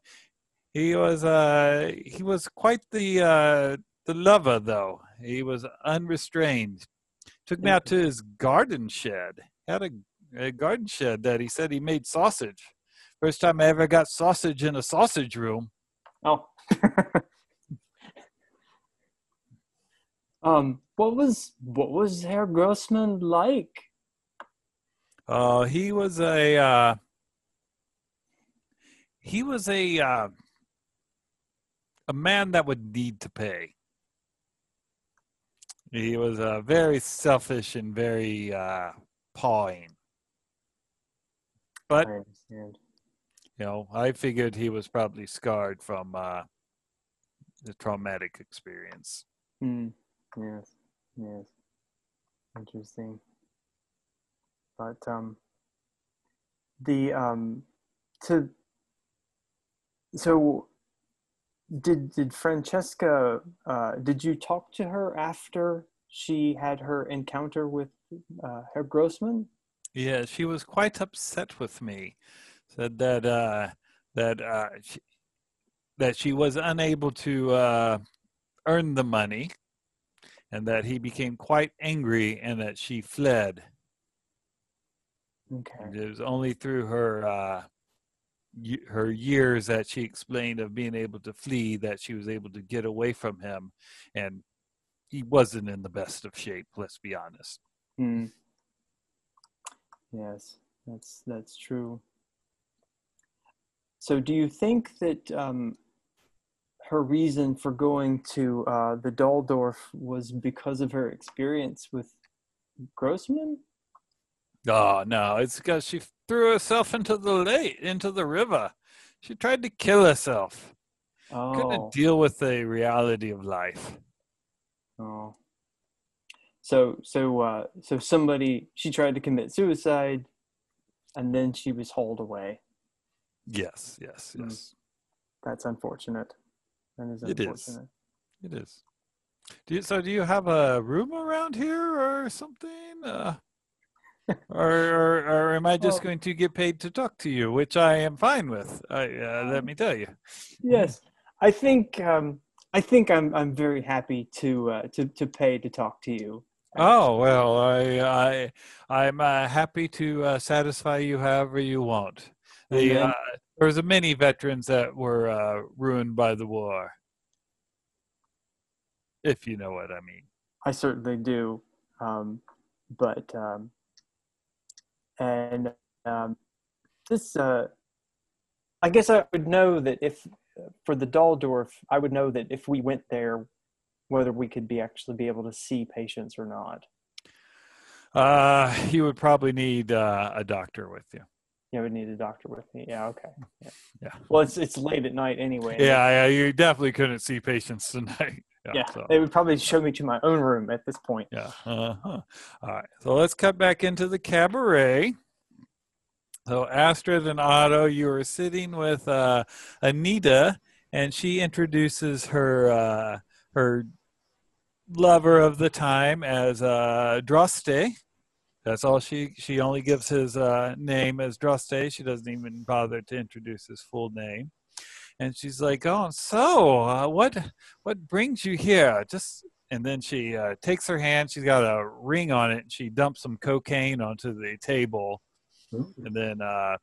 he was uh, he was quite the uh, the lover, though. He was unrestrained. Took me out to his garden shed. Had a, a garden shed that he said he made sausage. First time I ever got sausage in a sausage room. Oh. Um, what was, what was Herr Grossman like? Uh, he was a, uh, he was a, uh, a man that would need to pay. He was uh, very selfish and very, uh, pawing. But, you know, I figured he was probably scarred from, uh, the traumatic experience. Hmm. Yes, yes. Interesting. But um the um to so did did Franziska uh did you talk to her after she had her encounter with uh Herr Grossman? Yeah, she was quite upset with me. Said that uh that uh she, that she was unable to uh earn the money. And that he became quite angry and that she fled. Okay. And it was only through her uh, y- her years that she explained of being able to flee that she was able to get away from him. And he wasn't in the best of shape, let's be honest. Mm. Yes, that's that's true. So do you think that... Um, her reason for going to uh, the Dalldorf was because of her experience with Grossman? Oh, no, it's because she threw herself into the lake, into the river. She tried to kill herself. Oh. Couldn't deal with the reality of life. Oh. So, so, uh, so somebody, she tried to commit suicide and then she was hauled away. Yes, yes, yes. That's unfortunate. Is it is. It is. Do you, so do you have a room around here or something? Uh, or, or or am I just well, going to get paid to talk to you, which I am fine with, I, uh, let me tell you. Yes. I think um, I think I'm I'm very happy to uh, to to pay to talk to you. Oh, well, I I I'm uh, happy to uh, satisfy you however you want. The uh, There was many veterans that were uh, ruined by the war, if you know what I mean. I certainly do, um, but um, and um, this, uh, I guess, I would know that if for the Dalldorf, I would know that if we went there, whether we could be actually be able to see patients or not. Uh, you would probably need uh, a doctor with you. You would need a doctor with me. Yeah. Okay. Yeah. yeah. Well, it's it's late at night anyway. Yeah, yeah. You definitely couldn't see patients tonight. Yeah. yeah so. They would probably show me to my own room at this point. Yeah. Uh-huh. All right. So let's cut back into the cabaret. So Astrid and Otto, you are sitting with uh, Anita, and she introduces her uh, her lover of the time as uh, Droste. That's all she, she only gives his uh, name as Droste. She doesn't even bother to introduce his full name. And she's like, oh, so uh, what, what brings you here? Just and then she uh, takes her hand. She's got a ring on it, and she dumps some cocaine onto the table. Mm-hmm. And then uh,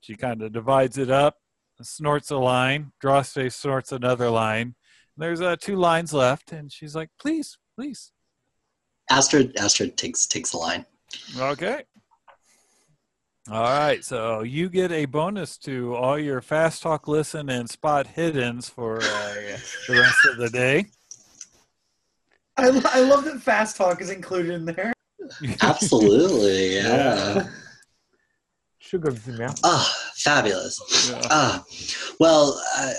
she kind of divides it up, snorts a line. Droste snorts another line. There's uh, two lines left, and she's like, please, please. Astrid, Astrid takes, takes a line. Okay. All right, so you get a bonus to all your fast talk, listen, and spot hiddens for uh, the rest of the day. I, I love that fast talk is included in there. Absolutely, yeah. yeah. Sugar, yeah. Oh, fabulous. Yeah. Oh, well, uh,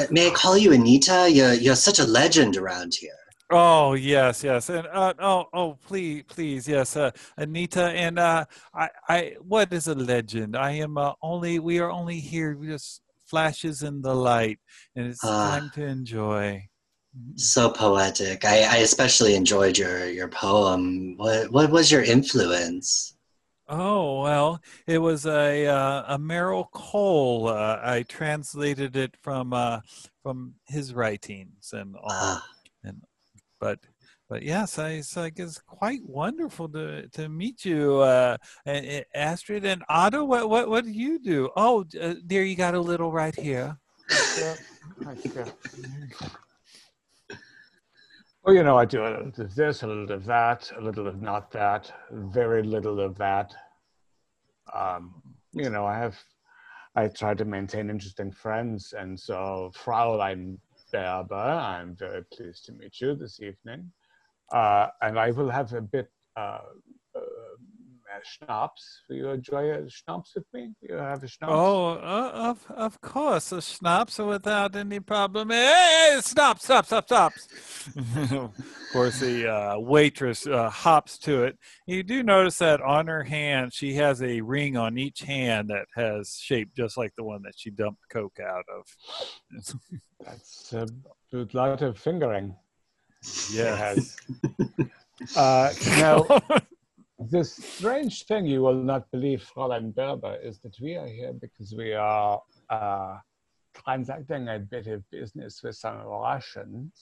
uh, may I call you Anita? You're, you're such a legend around here. Oh yes, yes, and uh, oh, oh, please, please, yes, uh, Anita, and uh, I, I, what is a legend? I am uh, only, we are only here, just flashes in the light, and it's uh, time to enjoy. So poetic. I, I especially enjoyed your your poem. What, what was your influence? Oh well, it was a uh, a Merrill Cole. Uh, I translated it from uh, from his writings and all. Uh, and But, but yes, I, it's, like, it's quite wonderful to to meet you, uh, Astrid and Otto. What what what do you do? Oh, uh, dear, you got a little right here. Well, you know, I do a little of this, a little of that, a little of not that, very little of that. Um, you know, I have, I try to maintain interesting friends, and so Fraulein Berber, I'm very pleased to meet you this evening. Uh, and I will have a bit uh, uh, schnapps. Will you enjoy a schnapps with me? You have a schnapps? Oh, uh, of, of course, a schnapps without any problem. Hey, hey, stop, stop, stop, stop. Of course, the uh, waitress uh, hops to it. You do notice that on her hand, she has a ring on each hand that has shape just like the one that she dumped coke out of. That's a lot of fingering. Yes. uh, now, this strange thing you will not believe, Fräulein Berber, is that we are here because we are uh, transacting a bit of business with some Russians.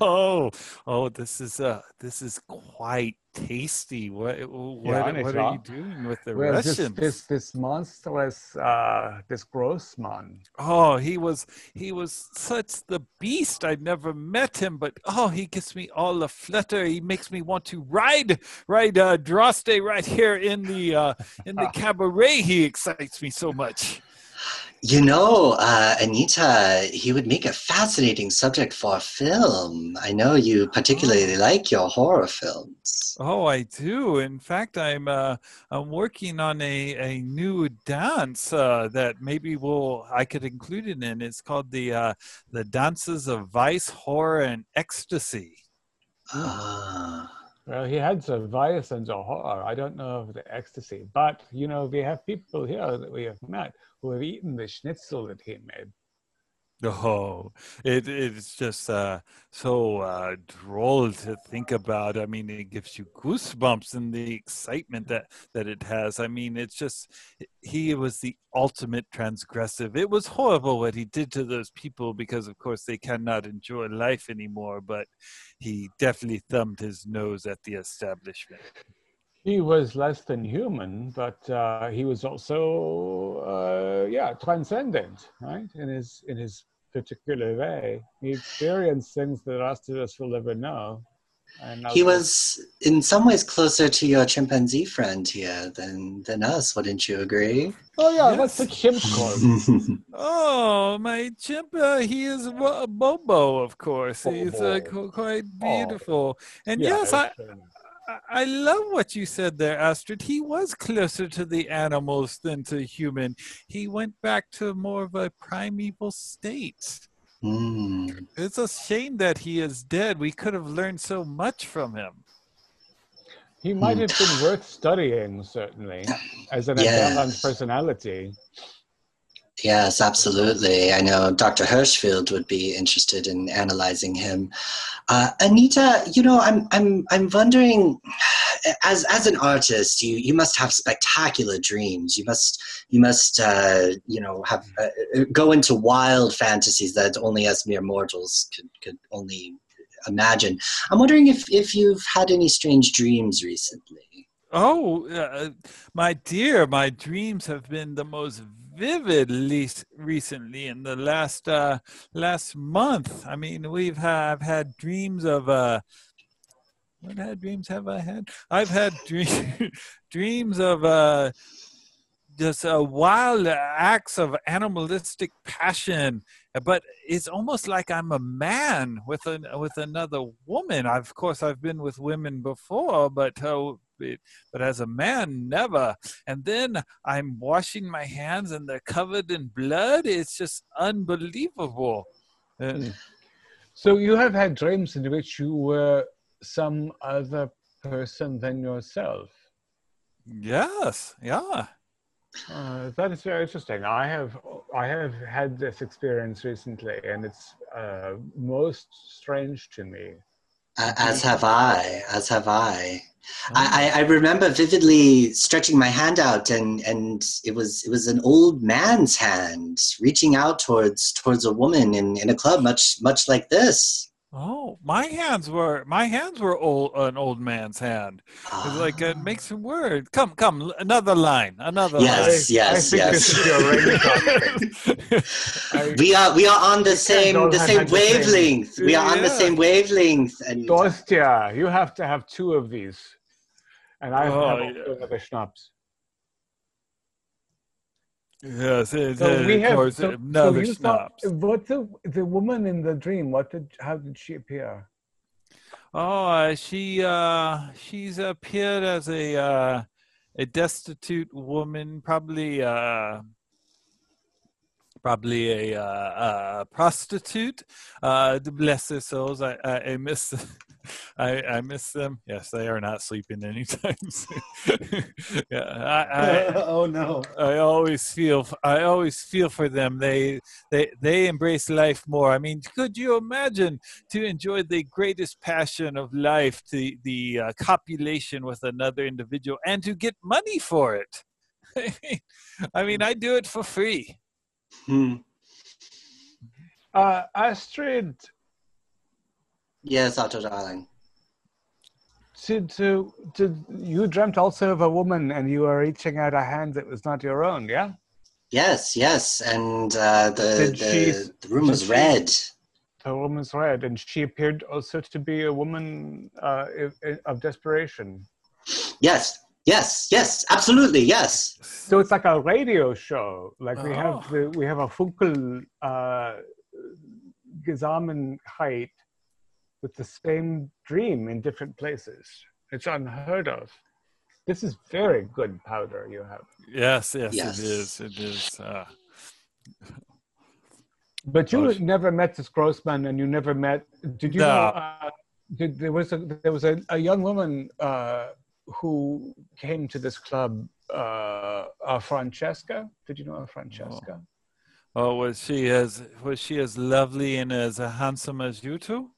Oh, oh, this is uh, this is quite tasty. What what, yeah, what are you doing with the well, Russians? This, this this monstrous uh, this Grossman. Oh, he was he was such the beast. I never met him, but oh, he gets me all a flutter. He makes me want to ride ride uh, Droste right here in the uh, in the cabaret. He excites me so much. You know, uh, Anita, he would make a fascinating subject for a film. I know you particularly like your horror films. Oh, I do. In fact, I'm uh, I'm working on a, a new dance uh, that maybe we'll I could include it in. It's called the uh, the Dances of Vice, Horror, and Ecstasy. Ah. Well, he had some vice and some horror. I don't know of the ecstasy, but you know, we have people here that we have met who have eaten the schnitzel that he made. Oh, it, it's just uh, so uh, droll to think about. I mean, it gives you goosebumps and the excitement that, that it has. I mean, it's just, he was the ultimate transgressive. It was horrible what he did to those people because, of course, they cannot enjoy life anymore, but he definitely thumbed his nose at the establishment. He was less than human, but uh, he was also, uh, yeah, transcendent, right? In his, in his particular way. He experienced things that the rest of us will never know. And he was, in some ways, closer to your chimpanzee friend here than, than us, wouldn't you agree? Oh, yeah, yes. What's the chimp called? Oh, my chimp, uh, he is Bo Bobo, of course. Bobo. He's uh, quite beautiful. Oh. And yeah, yes, I... True. I love what you said there, Astrid. He was closer to the animals than to human. He went back to more of a primeval state. Mm. It's a shame that he is dead. We could have learned so much from him. He might have been worth studying, certainly, as an yes. advanced personality. Yes, absolutely. I know Doctor Hirschfeld would be interested in analyzing him. Uh, Anita, you know, I'm, I'm, I'm wondering, as, as an artist, you, you must have spectacular dreams. You must, you must, uh, you know, have uh, go into wild fantasies that only us mere mortals could, could only imagine. I'm wondering if, if you've had any strange dreams recently. Oh, uh, my dear, my dreams have been the most vivid least recently in the last uh, last month. I mean, we've have had dreams of... Uh, what kind of dreams have I had? I've had dream, dreams of... Uh, just a wild acts of animalistic passion, but it's almost like I'm a man with an with another woman. I've, of course, I've been with women before, but uh, it, but as a man, never. And then I'm washing my hands, and they're covered in blood. It's just unbelievable. Mm. So you have had dreams in which you were some other person than yourself. Yes. Yeah. Uh, that is very interesting. I have I have had this experience recently, and it's uh, most strange to me. As have I. As have I. Oh. I, I remember vividly stretching my hand out, and, and it was it was an old man's hand reaching out towards towards a woman in, in a club, much much like this. Oh, my hands were my hands were old, an old man's hand. It's like it makes a word. Come, come, another line, another. Yes, line. yes, I, I yes. I, we are we are on the same the same wavelength. We are yeah. on the same wavelength. And Dostia, you have to have two of these, and I oh, have yeah. another schnapps. Yes, it, so it, we have, course, so, so you thought, what the, the woman in the dream, what did, how did she appear? Oh, uh, she, uh, she's appeared as a, uh, a destitute woman, probably, uh, probably a, uh, a prostitute. Uh, bless their souls, I, I, I miss them. I, I miss them. Yes, they are not sleeping anytime soon. yeah, I, I, oh no! I always feel I always feel for them. They they they embrace life more. I mean, could you imagine to enjoy the greatest passion of life, the the uh, copulation with another individual, and to get money for it? I mean, I mean, I do it for free. Hmm. Uh, Astrid. Yes, Otto, darling. Did, uh, did you dreamt also of a woman, and you were reaching out a hand that was not your own, yeah? Yes, yes, and uh, the, the, the room was red. The room was red, and she appeared also to be a woman uh, of desperation. Yes, yes, yes, absolutely, yes. So it's like a radio show. Like oh. we have the, we have a Funkel uh, Gesammenheit. With the same dream in different places. It's unheard of. This is very good powder you have. Yes, yes, yes. it is, it is. Uh... But you oh, never met this Grossman, and you never met, did you, no. uh, did, there was, a, there was a, a young woman uh, who came to this club, uh, uh, Franziska, did you know Franziska? Oh, oh was, she as, was she as lovely and as handsome as you two?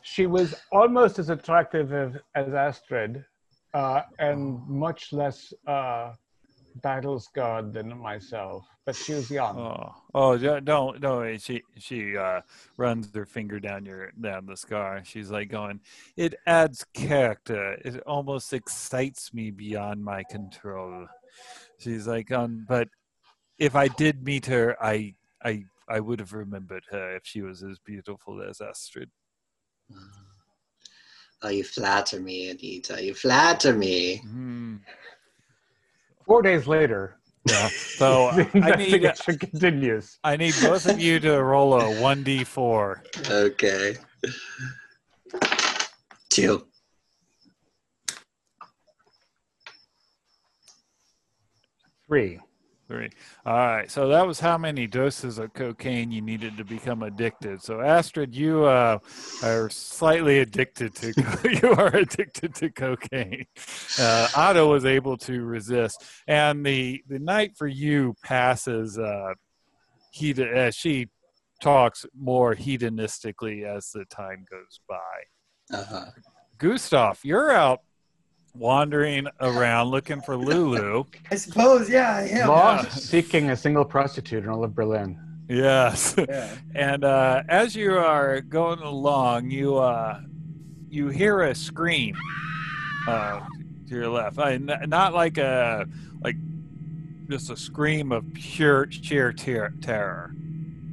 She was almost as attractive as, as Astrid, uh, and much less uh, battle-scarred than myself. But she was young. Oh, oh, don't, don't. She she uh, runs her finger down your down the scar. She's like going, "It adds character. It almost excites me beyond my control." She's like, "Um, but if I did meet her, I I I would have remembered her if she was as beautiful as Astrid." Oh, you flatter me, Anita. You flatter me. Mm. Four days later. Yeah. So uh, I need uh, continues. I need both of you to roll a one d four. Okay. Two. Three. Three. All right. So that was how many doses of cocaine you needed to become addicted. So Astrid, you uh, are slightly addicted to you are addicted to cocaine. Uh, Otto was able to resist, and the the night for you passes. Uh, he uh, she talks more hedonistically as the time goes by. Uh-huh. Gustav, you're out. Wandering around looking for Lulu. I suppose, yeah, I am. Lost, yeah. Seeking a single prostitute in all of Berlin. Yes. Yeah. And uh, as you are going along, you uh, you hear a scream uh, to your left. I, n not like a like just a scream of pure sheer ter terror.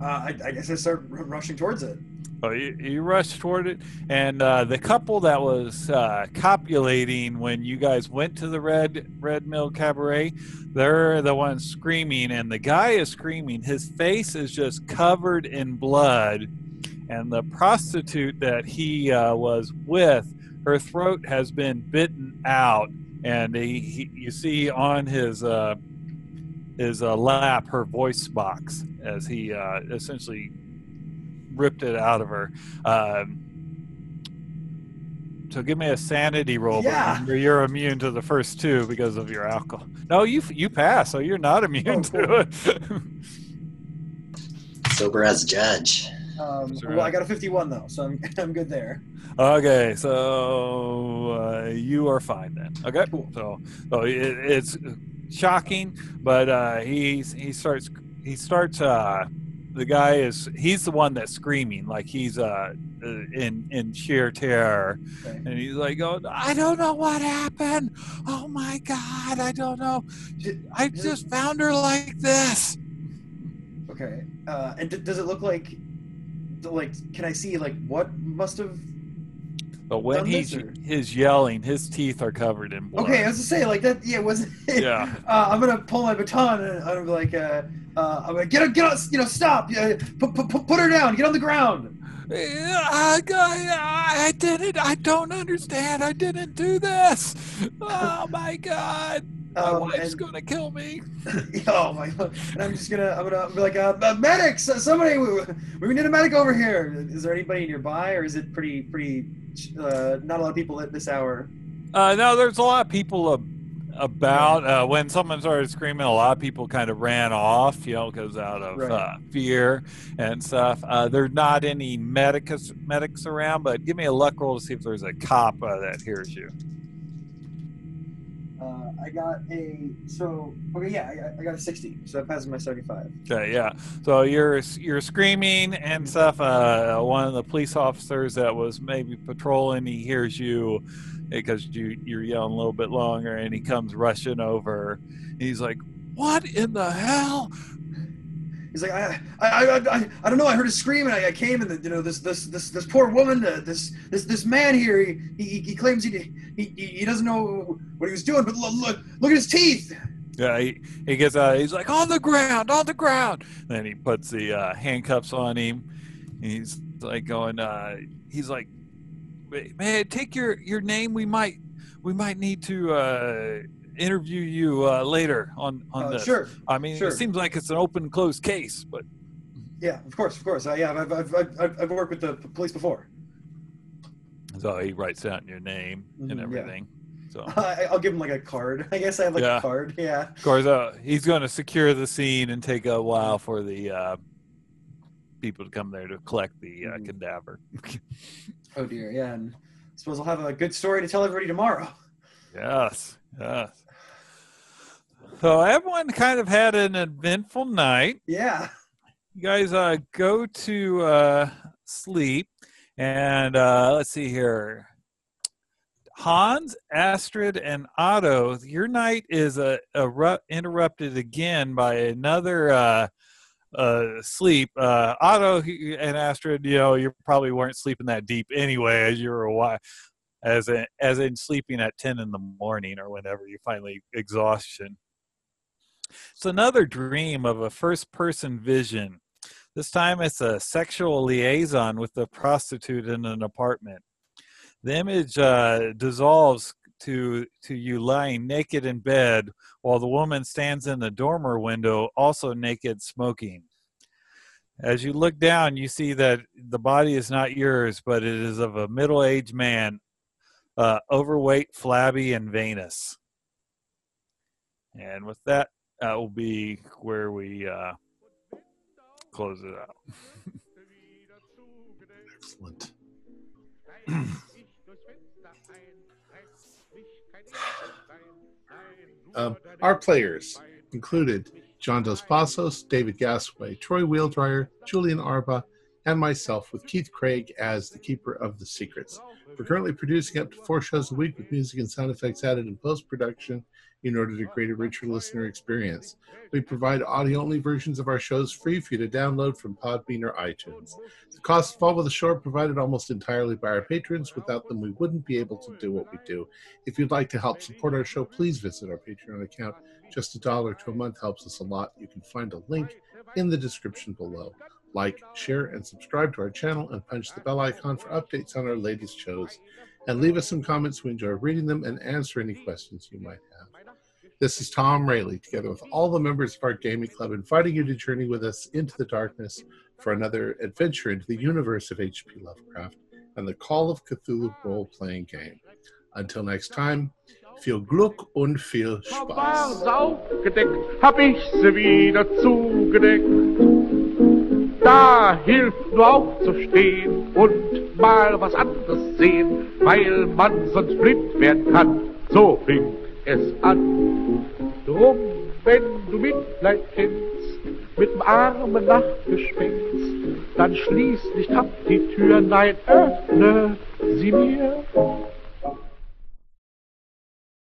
Uh, I, I guess I start r rushing towards it. Oh, you, you rush toward it, and uh, the couple that was uh, copulating when you guys went to the Red Red Mill Cabaret, they're the ones screaming, and the guy is screaming. His face is just covered in blood, and the prostitute that he uh, was with, her throat has been bitten out, and he, he, you see on his uh, his uh, lap her voice box as he uh, essentially ripped it out of her. Um, so give me a sanity roll. Yeah. But remember, you're immune to the first two because of your alcohol. No, you you pass, so you're not immune oh, to cool. it. Sober as a judge. Um, right. Well, I got a fifty-one though, so I'm I'm good there. Okay, so uh, you are fine then. Okay, cool. So so it, it's shocking, but uh, he he starts he starts. Uh, The guy is, he's the one that's screaming, like he's uh, in, in sheer terror. Okay. And he's like, oh, I don't know what happened. Oh my God, I don't know. I just found her like this. Okay. Uh, and d does it look like, like, can I see, like, what must have But when done he's this, his yelling, his teeth are covered in blood. Okay, I was to say, like, that, yeah, wasn't it? Yeah. Uh, I'm going to pull my baton, and I'm like, uh, Uh, I'm like, get up, get up, you know, stop, uh, put, put, put her down, get on the ground. I, I, I didn't, I don't understand, I didn't do this. Oh my God, my um, wife's and, gonna kill me. Oh my God, and I'm just gonna, I'm gonna be like, uh, uh, medics, somebody, we, we need a medic over here. Is there anybody nearby, or is it pretty, pretty, uh, not a lot of people at this hour? Uh, no, there's a lot of people uh, about uh, when someone started screaming, a lot of people kind of ran off, you know, because out of right. uh, fear and stuff. Uh, there's not any medicus, medics around, but give me a luck roll to see if there's a cop uh, that hears you. Uh, I got a so okay, yeah, I, I got a sixty, so that passes my seventy-five. Okay, yeah. So you're you're screaming and stuff. Uh, one of the police officers that was maybe patrolling, he hears you, because you, you're yelling a little bit longer, and he comes rushing over. He's like, what in the hell? He's like, I, I, I, I, I don't know. I heard a scream, and I, I came, and the, you know, this, this, this, this poor woman, uh, this, this, this man here, he, he, he claims he, he, he doesn't know what he was doing, but look, look, look at his teeth. Yeah, he, he gets out. He's like, on the ground, on the ground. And then he puts the uh, handcuffs on him. He's like going, uh, he's like, man, take your your name. We might we might need to uh, interview you uh, later on on uh, this. Sure. I mean, sure. It seems like it's an open closed case, but yeah, of course, of course. I yeah, I've I've I've, I've worked with the police before. So he writes out your name mm-hmm, and everything. Yeah. So uh, I'll give him like a card. I guess I have like yeah. a card. Yeah. Of course, uh, he's going to secure the scene and take a while for the uh, people to come there to collect the uh, mm-hmm. cadaver. Oh dear, yeah, and I suppose I'll have a good story to tell everybody tomorrow. Yes, yes. So everyone kind of had an eventful night. Yeah. You guys uh, go to uh, sleep, and uh, let's see here. Hans, Astrid, and Otto, your night is uh, interrupted again by another uh, uh sleep. uh Otto and Astrid, you know, you probably weren't sleeping that deep anyway, as you were why as in as in sleeping at ten in the morning or whenever you finally exhaustion. It's another dream of a first person vision. This time it's a sexual liaison with the prostitute in an apartment. The image uh dissolves to to you lying naked in bed, while the woman stands in the dormer window, also naked, smoking. As you look down, you see that the body is not yours, but it is of a middle-aged man, uh, overweight, flabby, and venous. And with that, that will be where we uh, close it out. Excellent. Um, our players included John Dos Passos, David Gasway, Troy Wheeldryer, Julian Arba, and myself, with Keith Craig as the Keeper of the Secrets. We're currently producing up to four shows a week, with music and sound effects added in post-production in order to create a richer listener experience. We provide audio-only versions of our shows free for you to download from Podbean or iTunes. The costs of all of the show are provided almost entirely by our patrons. Without them, we wouldn't be able to do what we do. If you'd like to help support our show, please visit our Patreon account. Just a dollar to a month helps us a lot. You can find a link in the description below. Like, share, and subscribe to our channel, and punch the bell icon for updates on our latest shows. And leave us some comments. We enjoy reading them and answer any questions you might have. This is Tom Raleigh, together with all the members of our gaming club, inviting you to journey with us into the darkness for another adventure into the universe of H P Lovecraft and the Call of Cthulhu role-playing game. Until next time, viel Glück und viel Spaß. Hab ich sie wieder zugedeckt. Da hilft nur aufzustehen und mal was anderes sehen, weil man sonst blind werden kann. So fängt es an. Drum, wenn du Mitleid kennst, mit dem armen Nachtgespenst, dann schließ nicht ab die Tür, nein, öffne sie mir.